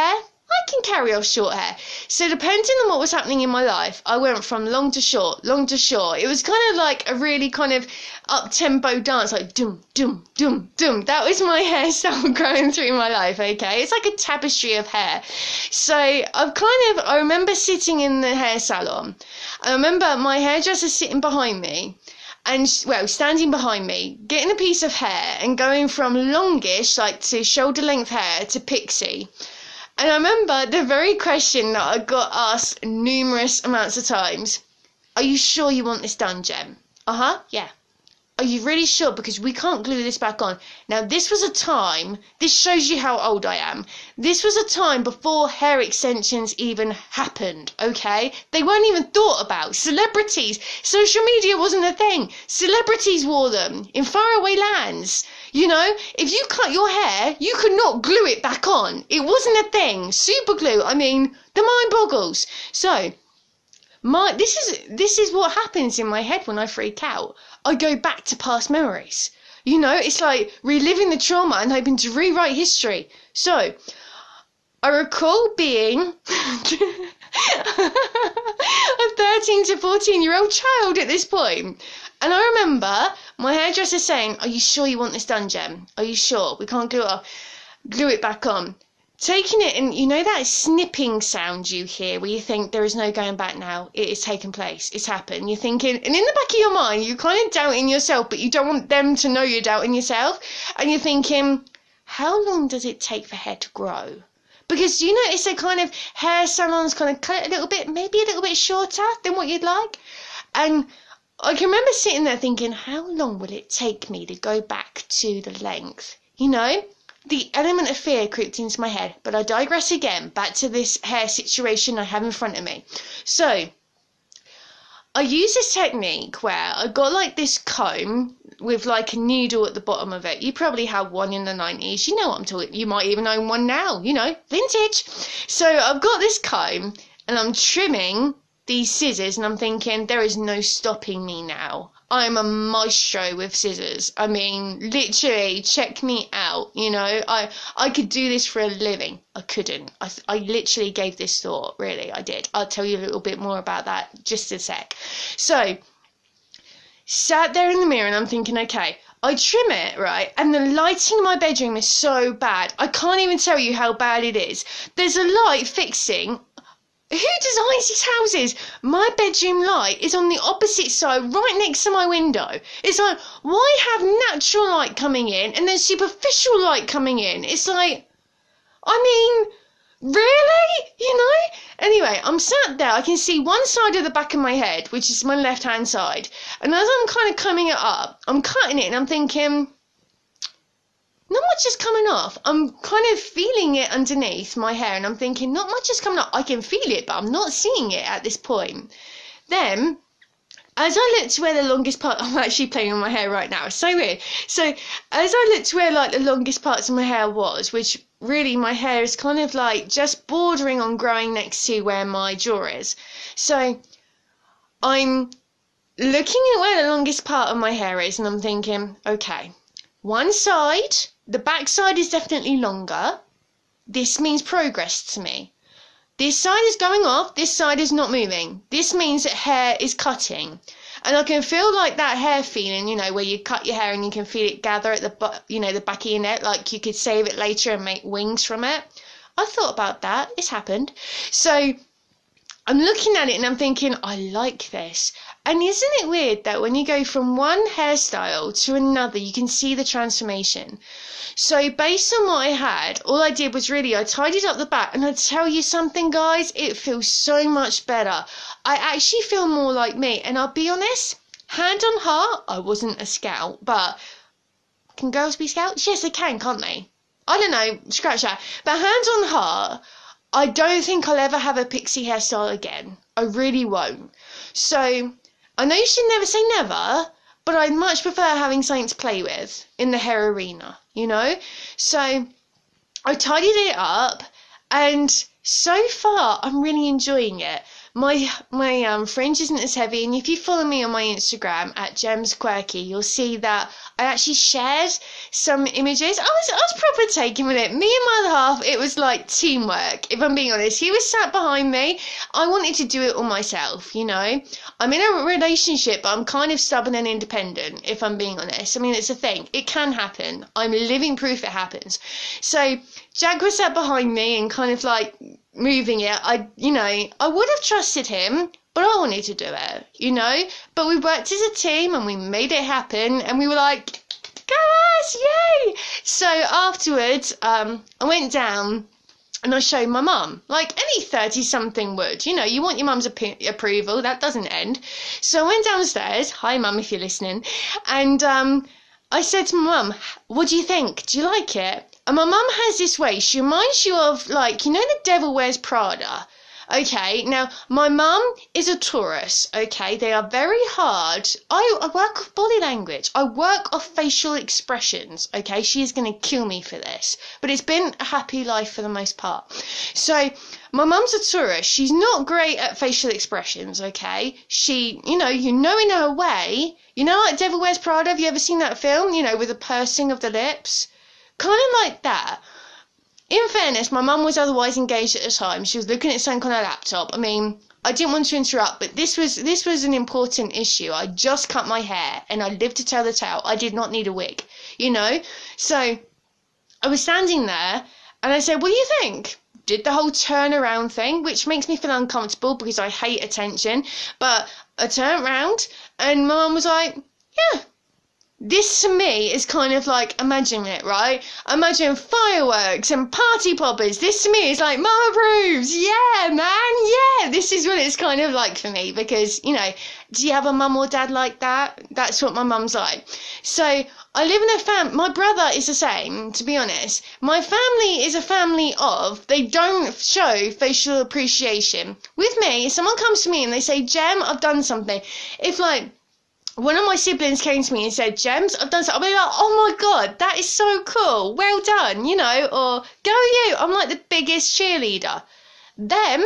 I can carry off short hair. So depending on what was happening in my life, I went from long to short, long to short. It was kind of like a really kind of up-tempo dance, like dum, dum, dum, dum. That was my hairstyle growing through my life, okay? It's like a tapestry of hair. So I've kind of, I remember sitting in the hair salon. I remember my hairdresser sitting behind me. And, well, standing behind me, getting a piece of hair and going from longish, like, to shoulder-length hair to pixie. And I remember the very question that I got asked numerous amounts of times. Are you sure you want this done, Gem? Uh-huh, yeah. Are you really sure? Because we can't glue this back on. Now, this was a time, this shows you how old I am. This was a time before hair extensions even happened, okay? They weren't even thought about. Celebrities, social media wasn't a thing. Celebrities wore them in faraway lands. You know, if you cut your hair, you could not glue it back on. It wasn't a thing. Super glue, I mean, the mind boggles. So... My, this is this is what happens in my head when I freak out. I go back to past memories. You know, it's like reliving the trauma and hoping to rewrite history. So, I recall being a thirteen to fourteen-year-old child at this point. And I remember my hairdresser saying, are you sure you want this done, Gem? Are you sure? We can't glue it, up, glue it back on. Taking it, and you know that snipping sound you hear where you think there is no going back now, it has taken place, it's happened, you're thinking, and in the back of your mind, you're kind of doubting yourself, but you don't want them to know you're doubting yourself, and you're thinking, how long does it take for hair to grow? Because you notice a kind of hair salons kind of cut a little bit, maybe a little bit shorter than what you'd like, and I can remember sitting there thinking, how long will it take me to go back to the length, you know? The element of fear crept into my head, but I digress again, back to this hair situation I have in front of me. So, I used this technique where I got like this comb with like a needle at the bottom of it. You probably had one in the nineties. You know what I'm talking, you might even own one now, you know, vintage. So, I've got this comb and I'm trimming these scissors and I'm thinking, there is no stopping me now. I'm a maestro with scissors. I mean, literally, check me out, you know. I I could do this for a living. I couldn't. I, I literally gave this thought, really, I did. I'll tell you a little bit more about that just a sec. So, sat there in the mirror and I'm thinking, okay, I trim it, right, and the lighting in my bedroom is so bad. I can't even tell you how bad it is. There's a light fixing... Who designs these houses? My bedroom light is on the opposite side, right next to my window. It's like, why have natural light coming in and then superficial light coming in? It's like, I mean, really? You know? Anyway, I'm sat there. I can see one side of the back of my head, which is my left-hand side. And as I'm kind of combing it up, I'm cutting it and I'm thinking... Not much is coming off. I'm kind of feeling it underneath my hair and I'm thinking, not much is coming off. I can feel it, but I'm not seeing it at this point. Then, as I look to where the longest part, I'm actually playing with my hair right now. It's so weird. So, as I look to where like the longest parts of my hair was, which really my hair is kind of like just bordering on growing next to where my jaw is. So, I'm looking at where the longest part of my hair is and I'm thinking, okay, one side... The back side is definitely longer. This means progress to me. This side is going off. This side is not moving. This means that hair is cutting. And I can feel like that hair feeling, you know, where you cut your hair and you can feel it gather at the, you know, the back of your neck, like you could save it later and make wings from it. I thought about that. It's happened. So I'm looking at it and I'm thinking, I like this. And isn't it weird that when you go from one hairstyle to another, you can see the transformation? So based on what I had, all I did was really, I tidied up the back. And I tell you something, guys, it feels so much better. I actually feel more like me. And I'll be honest, hand on heart, I wasn't a scout. But can girls be scouts? Yes, they can, can't they? I don't know, scratch that. But hand on heart, I don't think I'll ever have a pixie hairstyle again. I really won't. So I know you should never say never, but I'd much prefer having something to play with in the hair arena, you know? So I tidied it up, and so far I'm really enjoying it. My my um, fringe isn't as heavy, and if you follow me on my Instagram at gemsquirky, you'll see that I actually shared some images. I was I was proper taking with it. Me and my other half, it was like teamwork, if I'm being honest. He was sat behind me. I wanted to do it all myself, you know. I'm in a relationship, but I'm kind of stubborn and independent, if I'm being honest. I mean, it's a thing. It can happen. I'm living proof it happens. So Jack was sat behind me and kind of like moving it. I, you know, I would have trusted him, but I wanted to do it, you know. But we worked as a team and we made it happen, and we were like, go us, yay! So afterwards, um, I went down and I showed my mum, like any thirty-something would, you know. You want your mum's ap- approval. That doesn't end. So I went downstairs. Hi, mum, if you're listening. And um, I said to my mum, what do you think? Do you like it? And my mum has this way, she reminds you of, like, you know, The Devil Wears Prada. Okay, now, my mum is a Taurus, okay? They are very hard. I, I work off body language. I work off facial expressions, okay? She is going to kill me for this. But it's been a happy life for the most part. So my mum's a Taurus. She's not great at facial expressions, okay? She, you know, you know in her way, you know, like Devil Wears Prada, have you ever seen that film? You know, with the pursing of the lips? Kind of like that. In fairness, my mum was otherwise engaged at the time. She was looking at something on her laptop. I mean, I didn't want to interrupt, but this was this was an important issue. I just cut my hair, and I lived to tell the tale. I did not need a wig, you know. So I was standing there, and I said, what do you think? Did the whole turnaround thing, which makes me feel uncomfortable because I hate attention. But I turned round, and my mum was like, yeah. This to me is kind of like, imagine it, right? Imagine fireworks and party poppers. This to me is like, mum approves. Yeah, man, yeah. This is what it's kind of like for me because, you know, do you have a mum or dad like that? That's what my mum's like. So I live in a fam. My brother is the same, to be honest. My family is a family of, they don't show facial appreciation. With me, if someone comes to me and they say, Gem, I've done something. If like, one of my siblings came to me and said, Gems, I've done something. I'll be like, oh my God, that is so cool. Well done, you know, or go you. I'm like the biggest cheerleader. Them,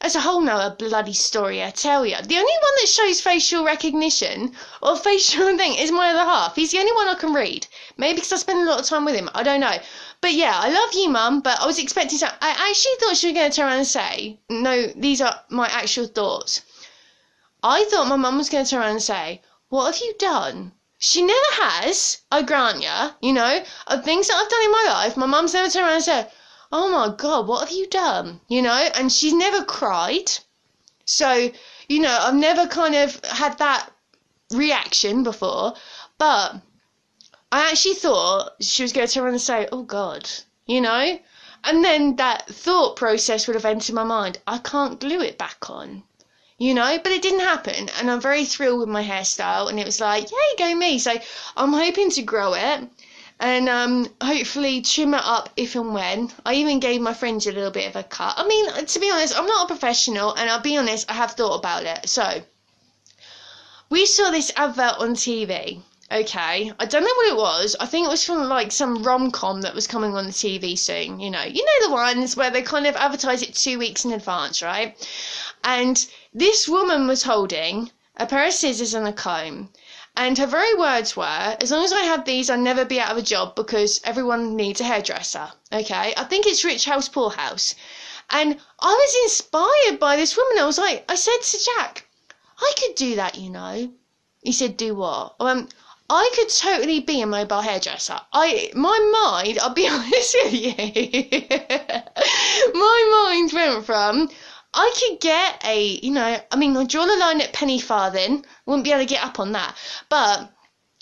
that's a whole nother bloody story, I tell you. The only one that shows facial recognition or facial thing is my other half. He's the only one I can read. Maybe because I spend a lot of time with him. I don't know. But yeah, I love you, Mum, but I was expecting something. I actually thought she was going to turn around and say, no, these are my actual thoughts. I thought my mum was going to turn around and say, what have you done? She never has, I grant ya, you know, of things that I've done in my life. My mum's never turned around and said, oh my God, what have you done? You know, and she's never cried. So, you know, I've never kind of had that reaction before. But I actually thought she was going to turn around and say, oh God, you know. And then that thought process would have entered my mind. I can't glue it back on. You know, but it didn't happen, and I'm very thrilled with my hairstyle, and it was like, yay, go me. So I'm hoping to grow it, and um, hopefully trim it up if and when. I even gave my fringe a little bit of a cut. I mean, to be honest, I'm not a professional, and I'll be honest, I have thought about it. So we saw this advert on T V, okay? I don't know what it was. I think it was from, like, some rom-com that was coming on the T V soon, you know. You know the ones where they kind of advertise it two weeks in advance, right? And this woman was holding a pair of scissors and a comb. And her very words were, as long as I have these, I'll never be out of a job because everyone needs a hairdresser. Okay, I think it's Rich House, Poor House. And I was inspired by this woman. I was like, I said to Jack, I could do that, you know. He said, do what? Um, I could totally be a mobile hairdresser. I, my mind, I'll be honest with you, my mind went from, I could get a, you know, I mean, I draw the line at penny farthing. Wouldn't be able to get up on that. But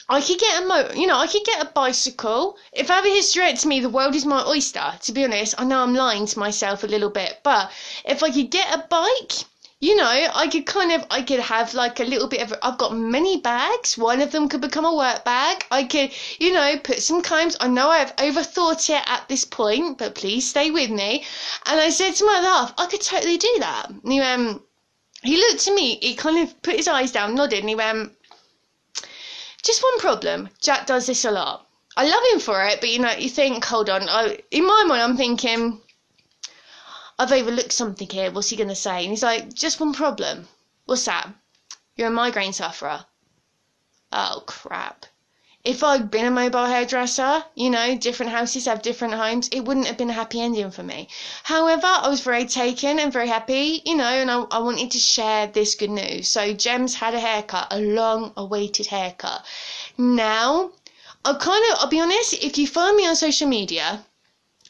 I could get a motor, you know, I could get a bicycle. If ever history read to me, the world is my oyster. To be honest, I know I'm lying to myself a little bit. But if I could get a bike, you know, I could kind of, I could have like a little bit of, I've got many bags. One of them could become a work bag. I could, you know, put some combs. I know I've overthought it at this point, but please stay with me. And I said to my other half, I could totally do that. And he went, He looked at me, he kind of put his eyes down, nodded, and he went, "Just one problem. Jack does this a lot." I love him for it, but, you know, you think, hold on. I, in my mind, I'm thinking, I've overlooked something here. What's he going to say? And he's like, "Just one problem." "What's that?" "You're a migraine sufferer." Oh, crap. If I'd been a mobile hairdresser, you know, different houses have different homes, it wouldn't have been a happy ending for me. However, I was very taken and very happy, you know, and I, I wanted to share this good news. So Gem's had a haircut, a long-awaited haircut. Now, I kind of, I'll be honest, if you follow me on social media,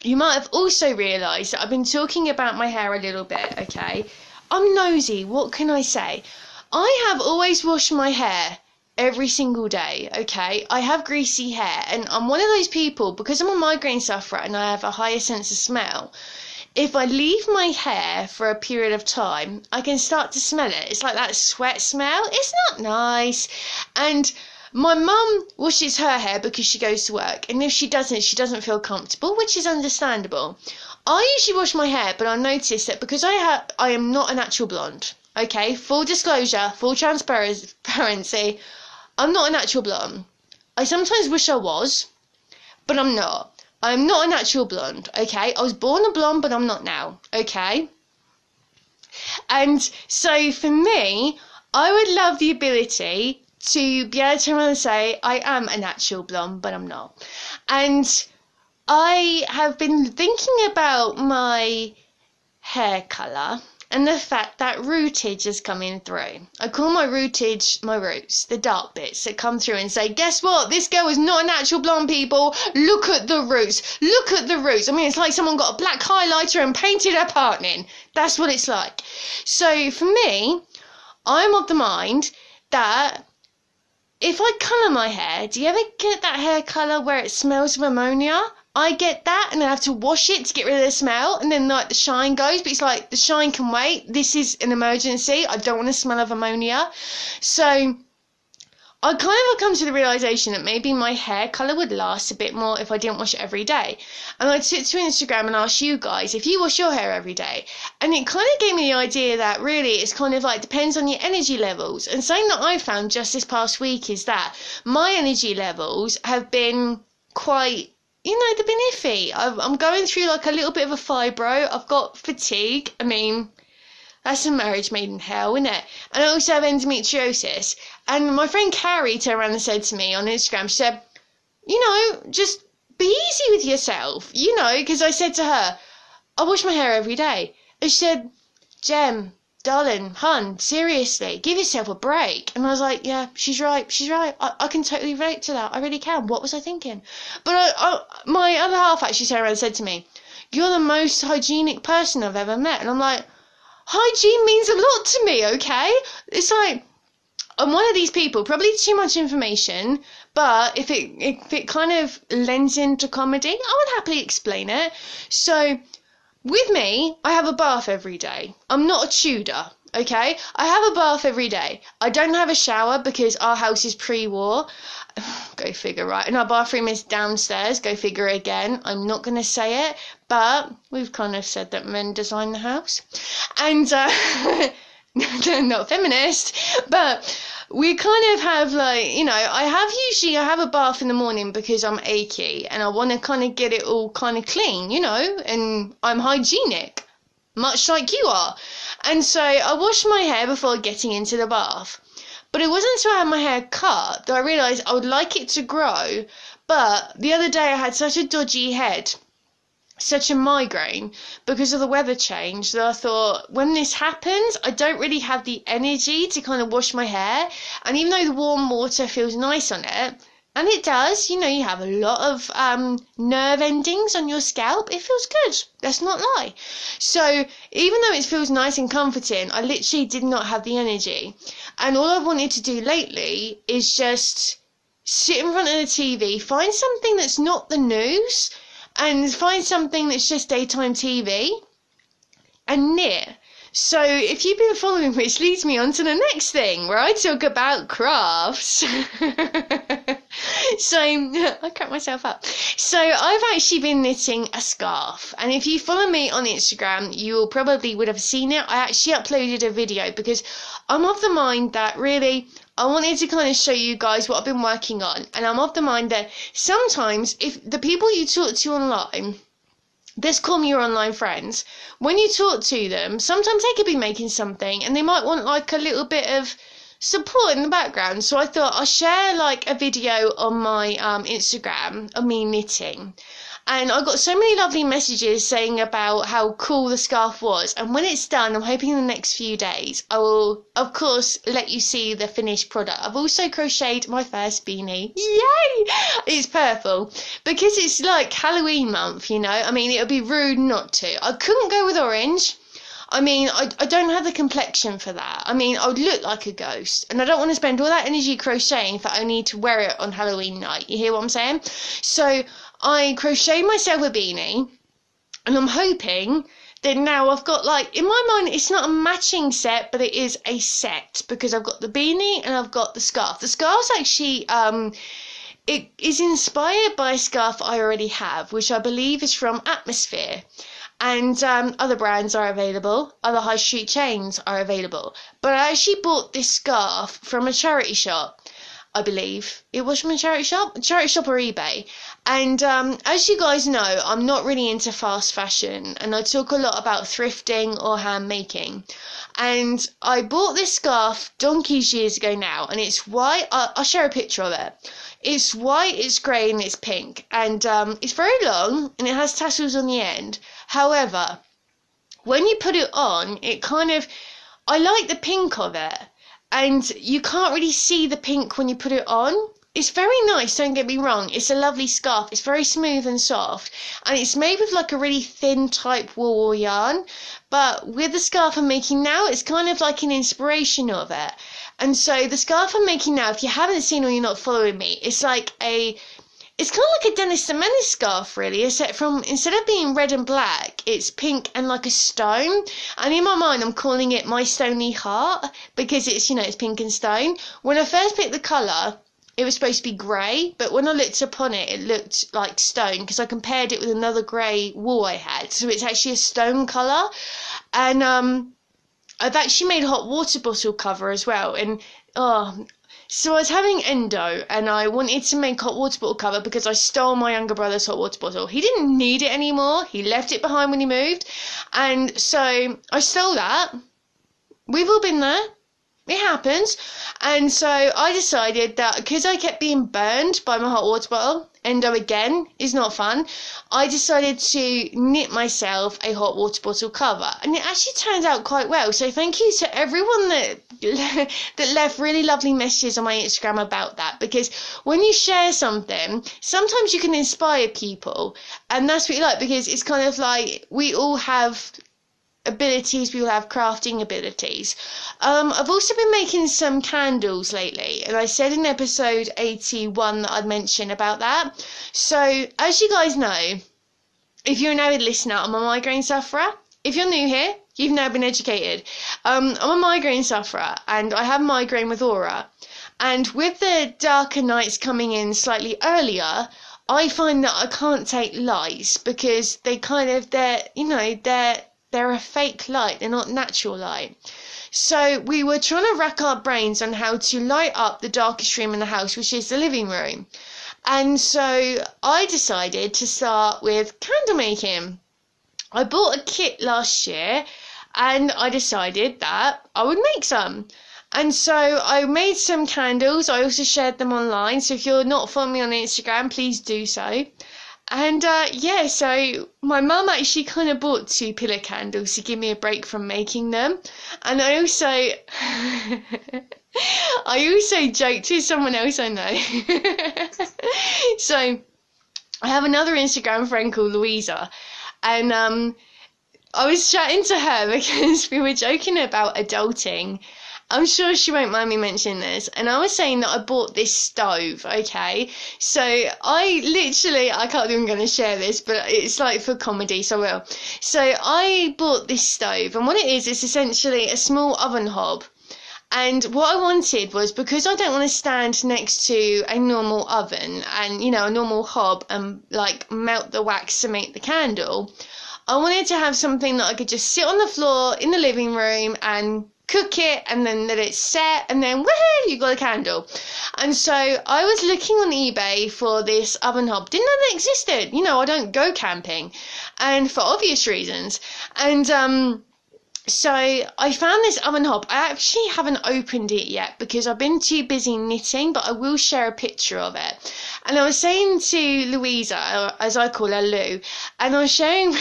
you might have also realised that I've been talking about my hair a little bit, okay? I'm nosy, what can I say? I have always washed my hair every single day, okay? I have greasy hair, and I'm one of those people, because I'm a migraine sufferer and I have a higher sense of smell, if I leave my hair for a period of time, I can start to smell it. It's like that sweat smell. It's not nice. And my mum washes her hair because she goes to work, and if she doesn't, she doesn't feel comfortable, which is understandable. I usually wash my hair, but I noticed that because I have, I am not a natural blonde, okay? Full disclosure, full transparency, I'm not a natural blonde. I sometimes wish I was, but I'm not. I'm not a natural blonde, okay? I was born a blonde, but I'm not now, okay? And so for me, I would love the ability to be able to turn around and say, I am a natural blonde, but I'm not. And I have been thinking about my hair colour and the fact that rootage is coming through. I call my rootage my roots, the dark bits that come through and say, guess what? This girl is not a natural blonde, people. Look at the roots. Look at the roots. I mean, it's like someone got a black highlighter and painted her part in. That's what it's like. So for me, I'm of the mind that if I colour my hair, do you ever get that hair colour where it smells of ammonia? I get that, and I have to wash it to get rid of the smell, and then like the shine goes, but it's like the shine can wait. This is an emergency. I don't want to smell of ammonia. So I kind of come to the realisation that maybe my hair colour would last a bit more if I didn't wash it every day. And I took to Instagram and asked you guys if you wash your hair every day, and it kind of gave me the idea that really it's kind of like depends on your energy levels. And something that I found just this past week is that my energy levels have been quite, you know, they've been iffy. I've, I'm going through like a little bit of a fibro. I've got fatigue. I mean, that's a marriage made in hell, isn't it? And I also have endometriosis. And my friend Carrie turned around and said to me on Instagram, she said, you know, just be easy with yourself, you know, because I said to her, I wash my hair every day. And she said, Gem, darling, hun, seriously, give yourself a break. And I was like, yeah, she's right, she's right. I, I can totally relate to that. I really can. What was I thinking? But I, I, my other half actually turned around and said to me, you're the most hygienic person I've ever met. And I'm like, hygiene means a lot to me, okay? It's like, I'm one of these people, probably too much information, but if it, if it kind of lends into comedy, I would happily explain it. So with me, I have a bath every day. I'm not a Tudor, okay? I have a bath every day. I don't have a shower because our house is pre-war. Go figure, right? And our bathroom is downstairs. Go figure again. I'm not going to say it, but we've kind of said that men design the house. And uh, they're not feminist, but we kind of have like, you know, I have usually, I have a bath in the morning because I'm achy and I want to kind of get it all kind of clean, you know, and I'm hygienic, much like you are. And so I wash my hair before getting into the bath. But it wasn't until I had my hair cut that I realised I would like it to grow. But the other day I had such a dodgy head, such a migraine because of the weather change that I thought when this happens I don't really have the energy to kind of wash my hair. And even though the warm water feels nice on it, and it does, you know, you have a lot of um, nerve endings on your scalp, it feels good, let's not lie. So even though it feels nice and comforting, I literally did not have the energy. And all I've wanted to do lately is just sit in front of the T V, find something that's not the news, and find something that's just daytime T V and knit. So if you've been following, which leads me on to the next thing where I talk about crafts. So I cracked myself up. So I've actually been knitting a scarf, and if you follow me on Instagram, you probably would have seen it. I actually uploaded a video because I'm of the mind that really I wanted to kind of show you guys what I've been working on, and I'm of the mind that sometimes if the people you talk to online, let's call me your online friends, when you talk to them, sometimes they could be making something and they might want like a little bit of support in the background. So I thought I'll share like a video on my um, Instagram of me knitting. And I got so many lovely messages saying about how cool the scarf was. And when it's done, I'm hoping in the next few days, I will, of course, let you see the finished product. I've also crocheted my first beanie. Yay! It's purple. Because it's like Halloween month, you know. I mean, it would be rude not to. I couldn't go with orange. I mean, I, I don't have the complexion for that. I mean, I would look like a ghost. And I don't want to spend all that energy crocheting if I only need to wear it on Halloween night. You hear what I'm saying? So I crocheted myself a beanie. And I'm hoping that now I've got, like, in my mind, it's not a matching set, but it is a set. Because I've got the beanie and I've got the scarf. The scarf's actually... Um, it is inspired by a scarf I already have, which I believe is from Atmosphere. And um, other brands are available, other high street chains are available. But I actually bought this scarf from a charity shop, I believe. It was from a charity shop? Charity shop or eBay. And um, as you guys know, I'm not really into fast fashion. And I talk a lot about thrifting or hand making. And I bought this scarf donkeys years ago now. And it's white. I'll, I'll share a picture of it. It's white, it's grey and it's pink. And um, it's very long and it has tassels on the end. However, when you put it on, it kind of, I like the pink of it, and you can't really see the pink when you put it on. It's very nice, don't get me wrong. It's a lovely scarf. It's very smooth and soft, and it's made with like a really thin type wool yarn. But with the scarf I'm making now, it's kind of like an inspiration of it. And so the scarf I'm making now, if you haven't seen or you're not following me, it's like a... It's kind of like a Dennis the Menace scarf, really, except from, instead of being red and black, it's pink and like a stone. And in my mind, I'm calling it My Stony Heart because it's, you know, it's pink and stone. When I first picked the colour, it was supposed to be grey, but when I looked upon it, it looked like stone because I compared it with another grey wool I had. So it's actually a stone colour. And um, I've actually made a hot water bottle cover as well. And, oh... So I was having endo and I wanted to make hot water bottle cover because I stole my younger brother's hot water bottle. He didn't need it anymore. He left it behind when he moved. And so I stole that. We've all been there. It happens. And so I decided that because I kept being burned by my hot water bottle, endo again is not fun, I decided to knit myself a hot water bottle cover, and it actually turned out quite well. So thank you to everyone that that left really lovely messages on my Instagram about that, because when you share something, sometimes you can inspire people, and that's what you like, because it's kind of like we all have abilities, we will have crafting abilities. Um, I've also been making some candles lately, and I said in episode eighty-one that I'd mention about that. So, as you guys know, if you're an avid listener, I'm a migraine sufferer. If you're new here, you've now been educated. Um, I'm a migraine sufferer, and I have migraine with aura. And with the darker nights coming in slightly earlier, I find that I can't take lights because they kind of, they're, you know, they're They're a fake light, they're not natural light. So we were trying to rack our brains on how to light up the darkest room in the house, which is the living room. And so I decided to start with candle making. I bought a kit last year and I decided that I would make some. And so I made some candles. I also shared them online. So if you're not following me on Instagram, please do so. And uh, yeah, so my mum actually kind of bought two pillar candles to give me a break from making them. And I also, I also joked with someone else I know. So I have another Instagram friend called Louisa, and um, I was chatting to her because we were joking about adulting. I'm sure she won't mind me mentioning this. And I was saying that I bought this stove, okay? So I literally, I can't think I'm going to share this, but it's like for comedy, so I will. So I bought this stove, and what it is, it's essentially a small oven hob. And what I wanted was, because I don't want to stand next to a normal oven and, you know, a normal hob and, like, melt the wax to make the candle, I wanted to have something that I could just sit on the floor in the living room and cook it, and then let it set, and then woohoo, you got a candle. And so I was looking on eBay for this oven hob. Didn't know they existed. You know, I don't go camping, and for obvious reasons. And um so I found this oven hob. I actually haven't opened it yet because I've been too busy knitting, but I will share a picture of it. And I was saying to Louisa, as I call her Lou, and I was sharing with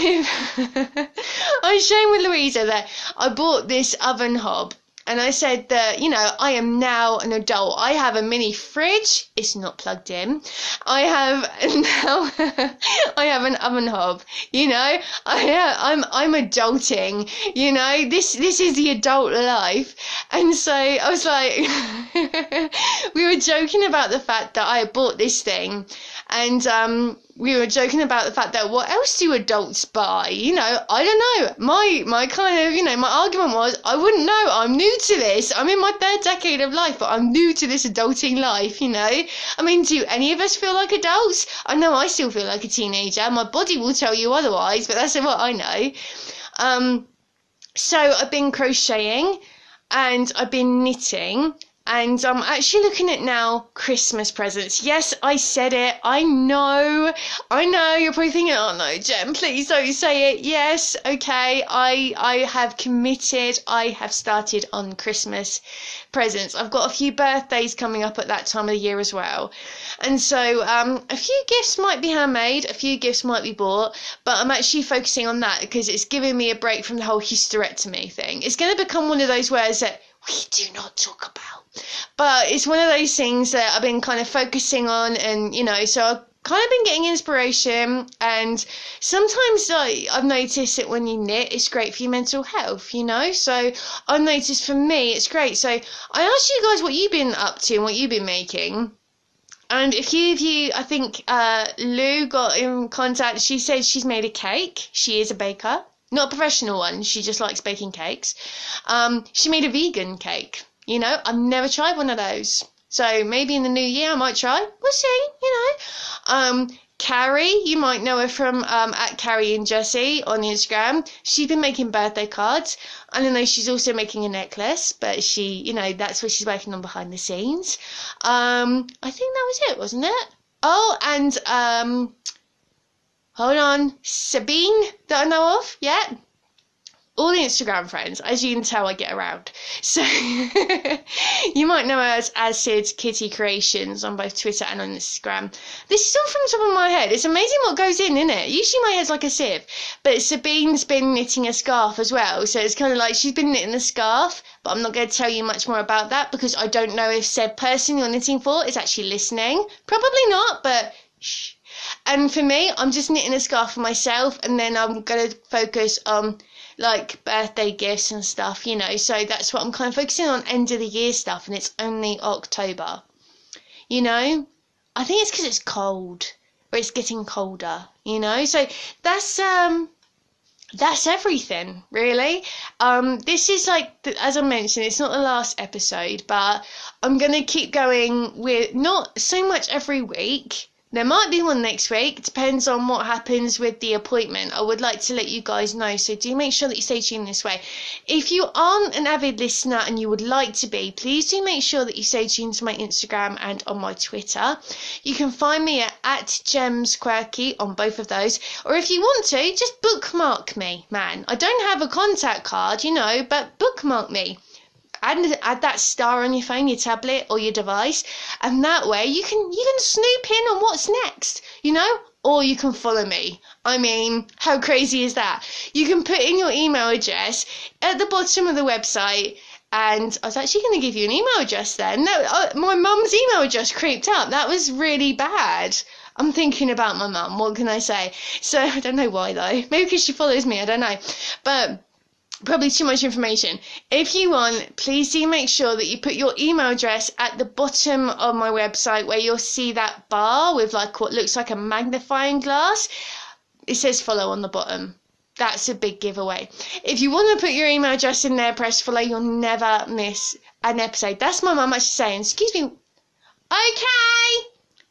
I was sharing with Louisa that I bought this oven hob, and I said that, you know, I am now an adult. I have a mini fridge. It's not plugged in. I have now I have an oven hob, you know. I I'm I'm adulting, you know. This this is the adult life. And so I was like, we were joking about the fact that I bought this thing, and um we were joking about the fact that what else do adults buy? You know, I don't know. My my kind of, you know, my argument was, I wouldn't know. I'm new to this. I'm in my third decade of life, but I'm new to this adulting life, you know. I mean, do any of us feel like adults? I know I still feel like a teenager. My body will tell you otherwise, but that's what I know. Um, so I've been crocheting, and I've been knitting. And I'm actually looking at now Christmas presents. Yes, I said it. I know. I know. You're probably thinking, oh no, Gem, please don't say it. Yes, okay. I I have committed. I have started on Christmas presents. I've got a few birthdays coming up at that time of the year as well. And so um, a few gifts might be handmade. A few gifts might be bought. But I'm actually focusing on that because it's giving me a break from the whole hysterectomy thing. It's going to become one of those words that we do not talk about. But it's one of those things that I've been kind of focusing on, and, you know, so I've kind of been getting inspiration. And sometimes, like, I've noticed that when you knit, it's great for your mental health, you know. So I've noticed for me, it's great. So I asked you guys what you've been up to and what you've been making. And a few of you, I think uh, Lou got in contact. She said she's made a cake. She is a baker. Not a professional one. She just likes baking cakes. Um, she made a vegan cake. You know, I've never tried one of those. So maybe in the new year I might try. We'll see, you know. Um, Carrie, you might know her from um, at Carrie and Jessie on Instagram. She's been making birthday cards. I don't know, she's also making a necklace, but she, you know, that's what she's working on behind the scenes. Um, I think that was it, wasn't it? Oh, and um, hold on, Sabine that I know of, yeah. All the Instagram friends, as you can tell, I get around. So you might know us as Sid's Kitty Creations on both Twitter and on Instagram. This is all from the top of my head. It's amazing what goes in, isn't it? Usually my head's like a sieve. But Sabine's been knitting a scarf as well. So it's kind of like she's been knitting a scarf. But I'm not going to tell you much more about that because I don't know if said person you're knitting for is actually listening. Probably not, but shh. And for me, I'm just knitting a scarf for myself. And then I'm going to focus on, like, birthday gifts and stuff, you know. So that's what I'm kind of focusing on, end of the year stuff, and it's only October, you know. I think it's because it's cold, or it's getting colder, you know. So that's um that's everything, really. Um this is, like, as I mentioned, it's not the last episode, but I'm gonna keep going with not so much every week. There might be one next week. Depends on what happens with the appointment. I would like to let you guys know, so do make sure that you stay tuned this way. If you aren't an avid listener and you would like to be, please do make sure that you stay tuned to my Instagram and on my Twitter. You can find me at, at gemsquirky on both of those. Or if you want to, just bookmark me, man. I don't have a contact card, you know, but bookmark me. Add, add that star on your phone, your tablet, or your device, and that way you can you can snoop in on what's next, you know. Or you can follow me. I mean, how crazy is that? You can put in your email address at the bottom of the website, and I was actually going to give you an email address then. No, uh, my mum's email address creeped up. That was really bad. I'm thinking about my mum. What can I say? So I don't know why though. Maybe because she follows me. I don't know, but. Probably too much information. If you want, please do make sure that you put your email address at the bottom of my website, where you'll see that bar with, like, what looks like a magnifying glass. It says follow on the bottom. That's a big giveaway. If you want to put your email address in there, press follow. You'll never miss an episode. That's my mama. She's saying, excuse me. Okay.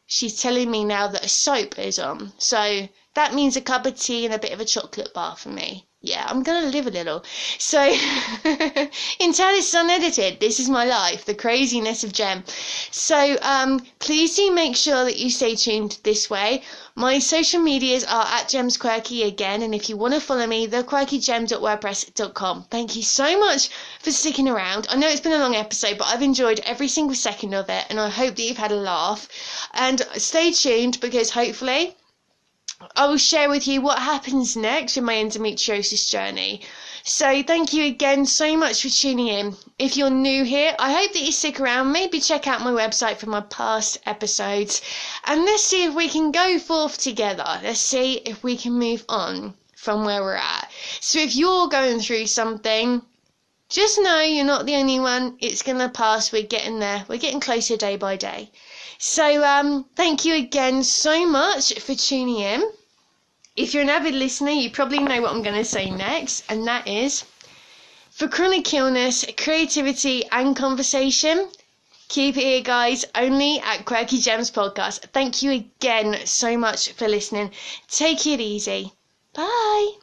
She's telling me now that a soap is on. So that means a cup of tea and a bit of a chocolate bar for me. Yeah, I'm going to live a little. So until it's unedited, this is my life, the craziness of Gem. So um, please do make sure that you stay tuned this way. My social medias are at Gem's Quirky again. And if you want to follow me, the quirky gem dot wordpress dot com. Thank you so much for sticking around. I know it's been a long episode, but I've enjoyed every single second of it. And I hope that you've had a laugh. And stay tuned because hopefully I will share with you what happens next in my endometriosis journey. So thank you again so much for tuning in. If you're new here, I hope that you stick around. Maybe check out my website for my past episodes. And let's see if we can go forth together. Let's see if we can move on from where we're at. So if you're going through something, just know you're not the only one. It's going to pass. We're getting there. We're getting closer day by day. So um, thank you again so much for tuning in. If you're an avid listener, you probably know what I'm going to say next, and that is, for chronic illness, creativity and conversation, keep it here, guys, only at Quirky Gems Podcast. Thank you again so much for listening. Take it easy. Bye.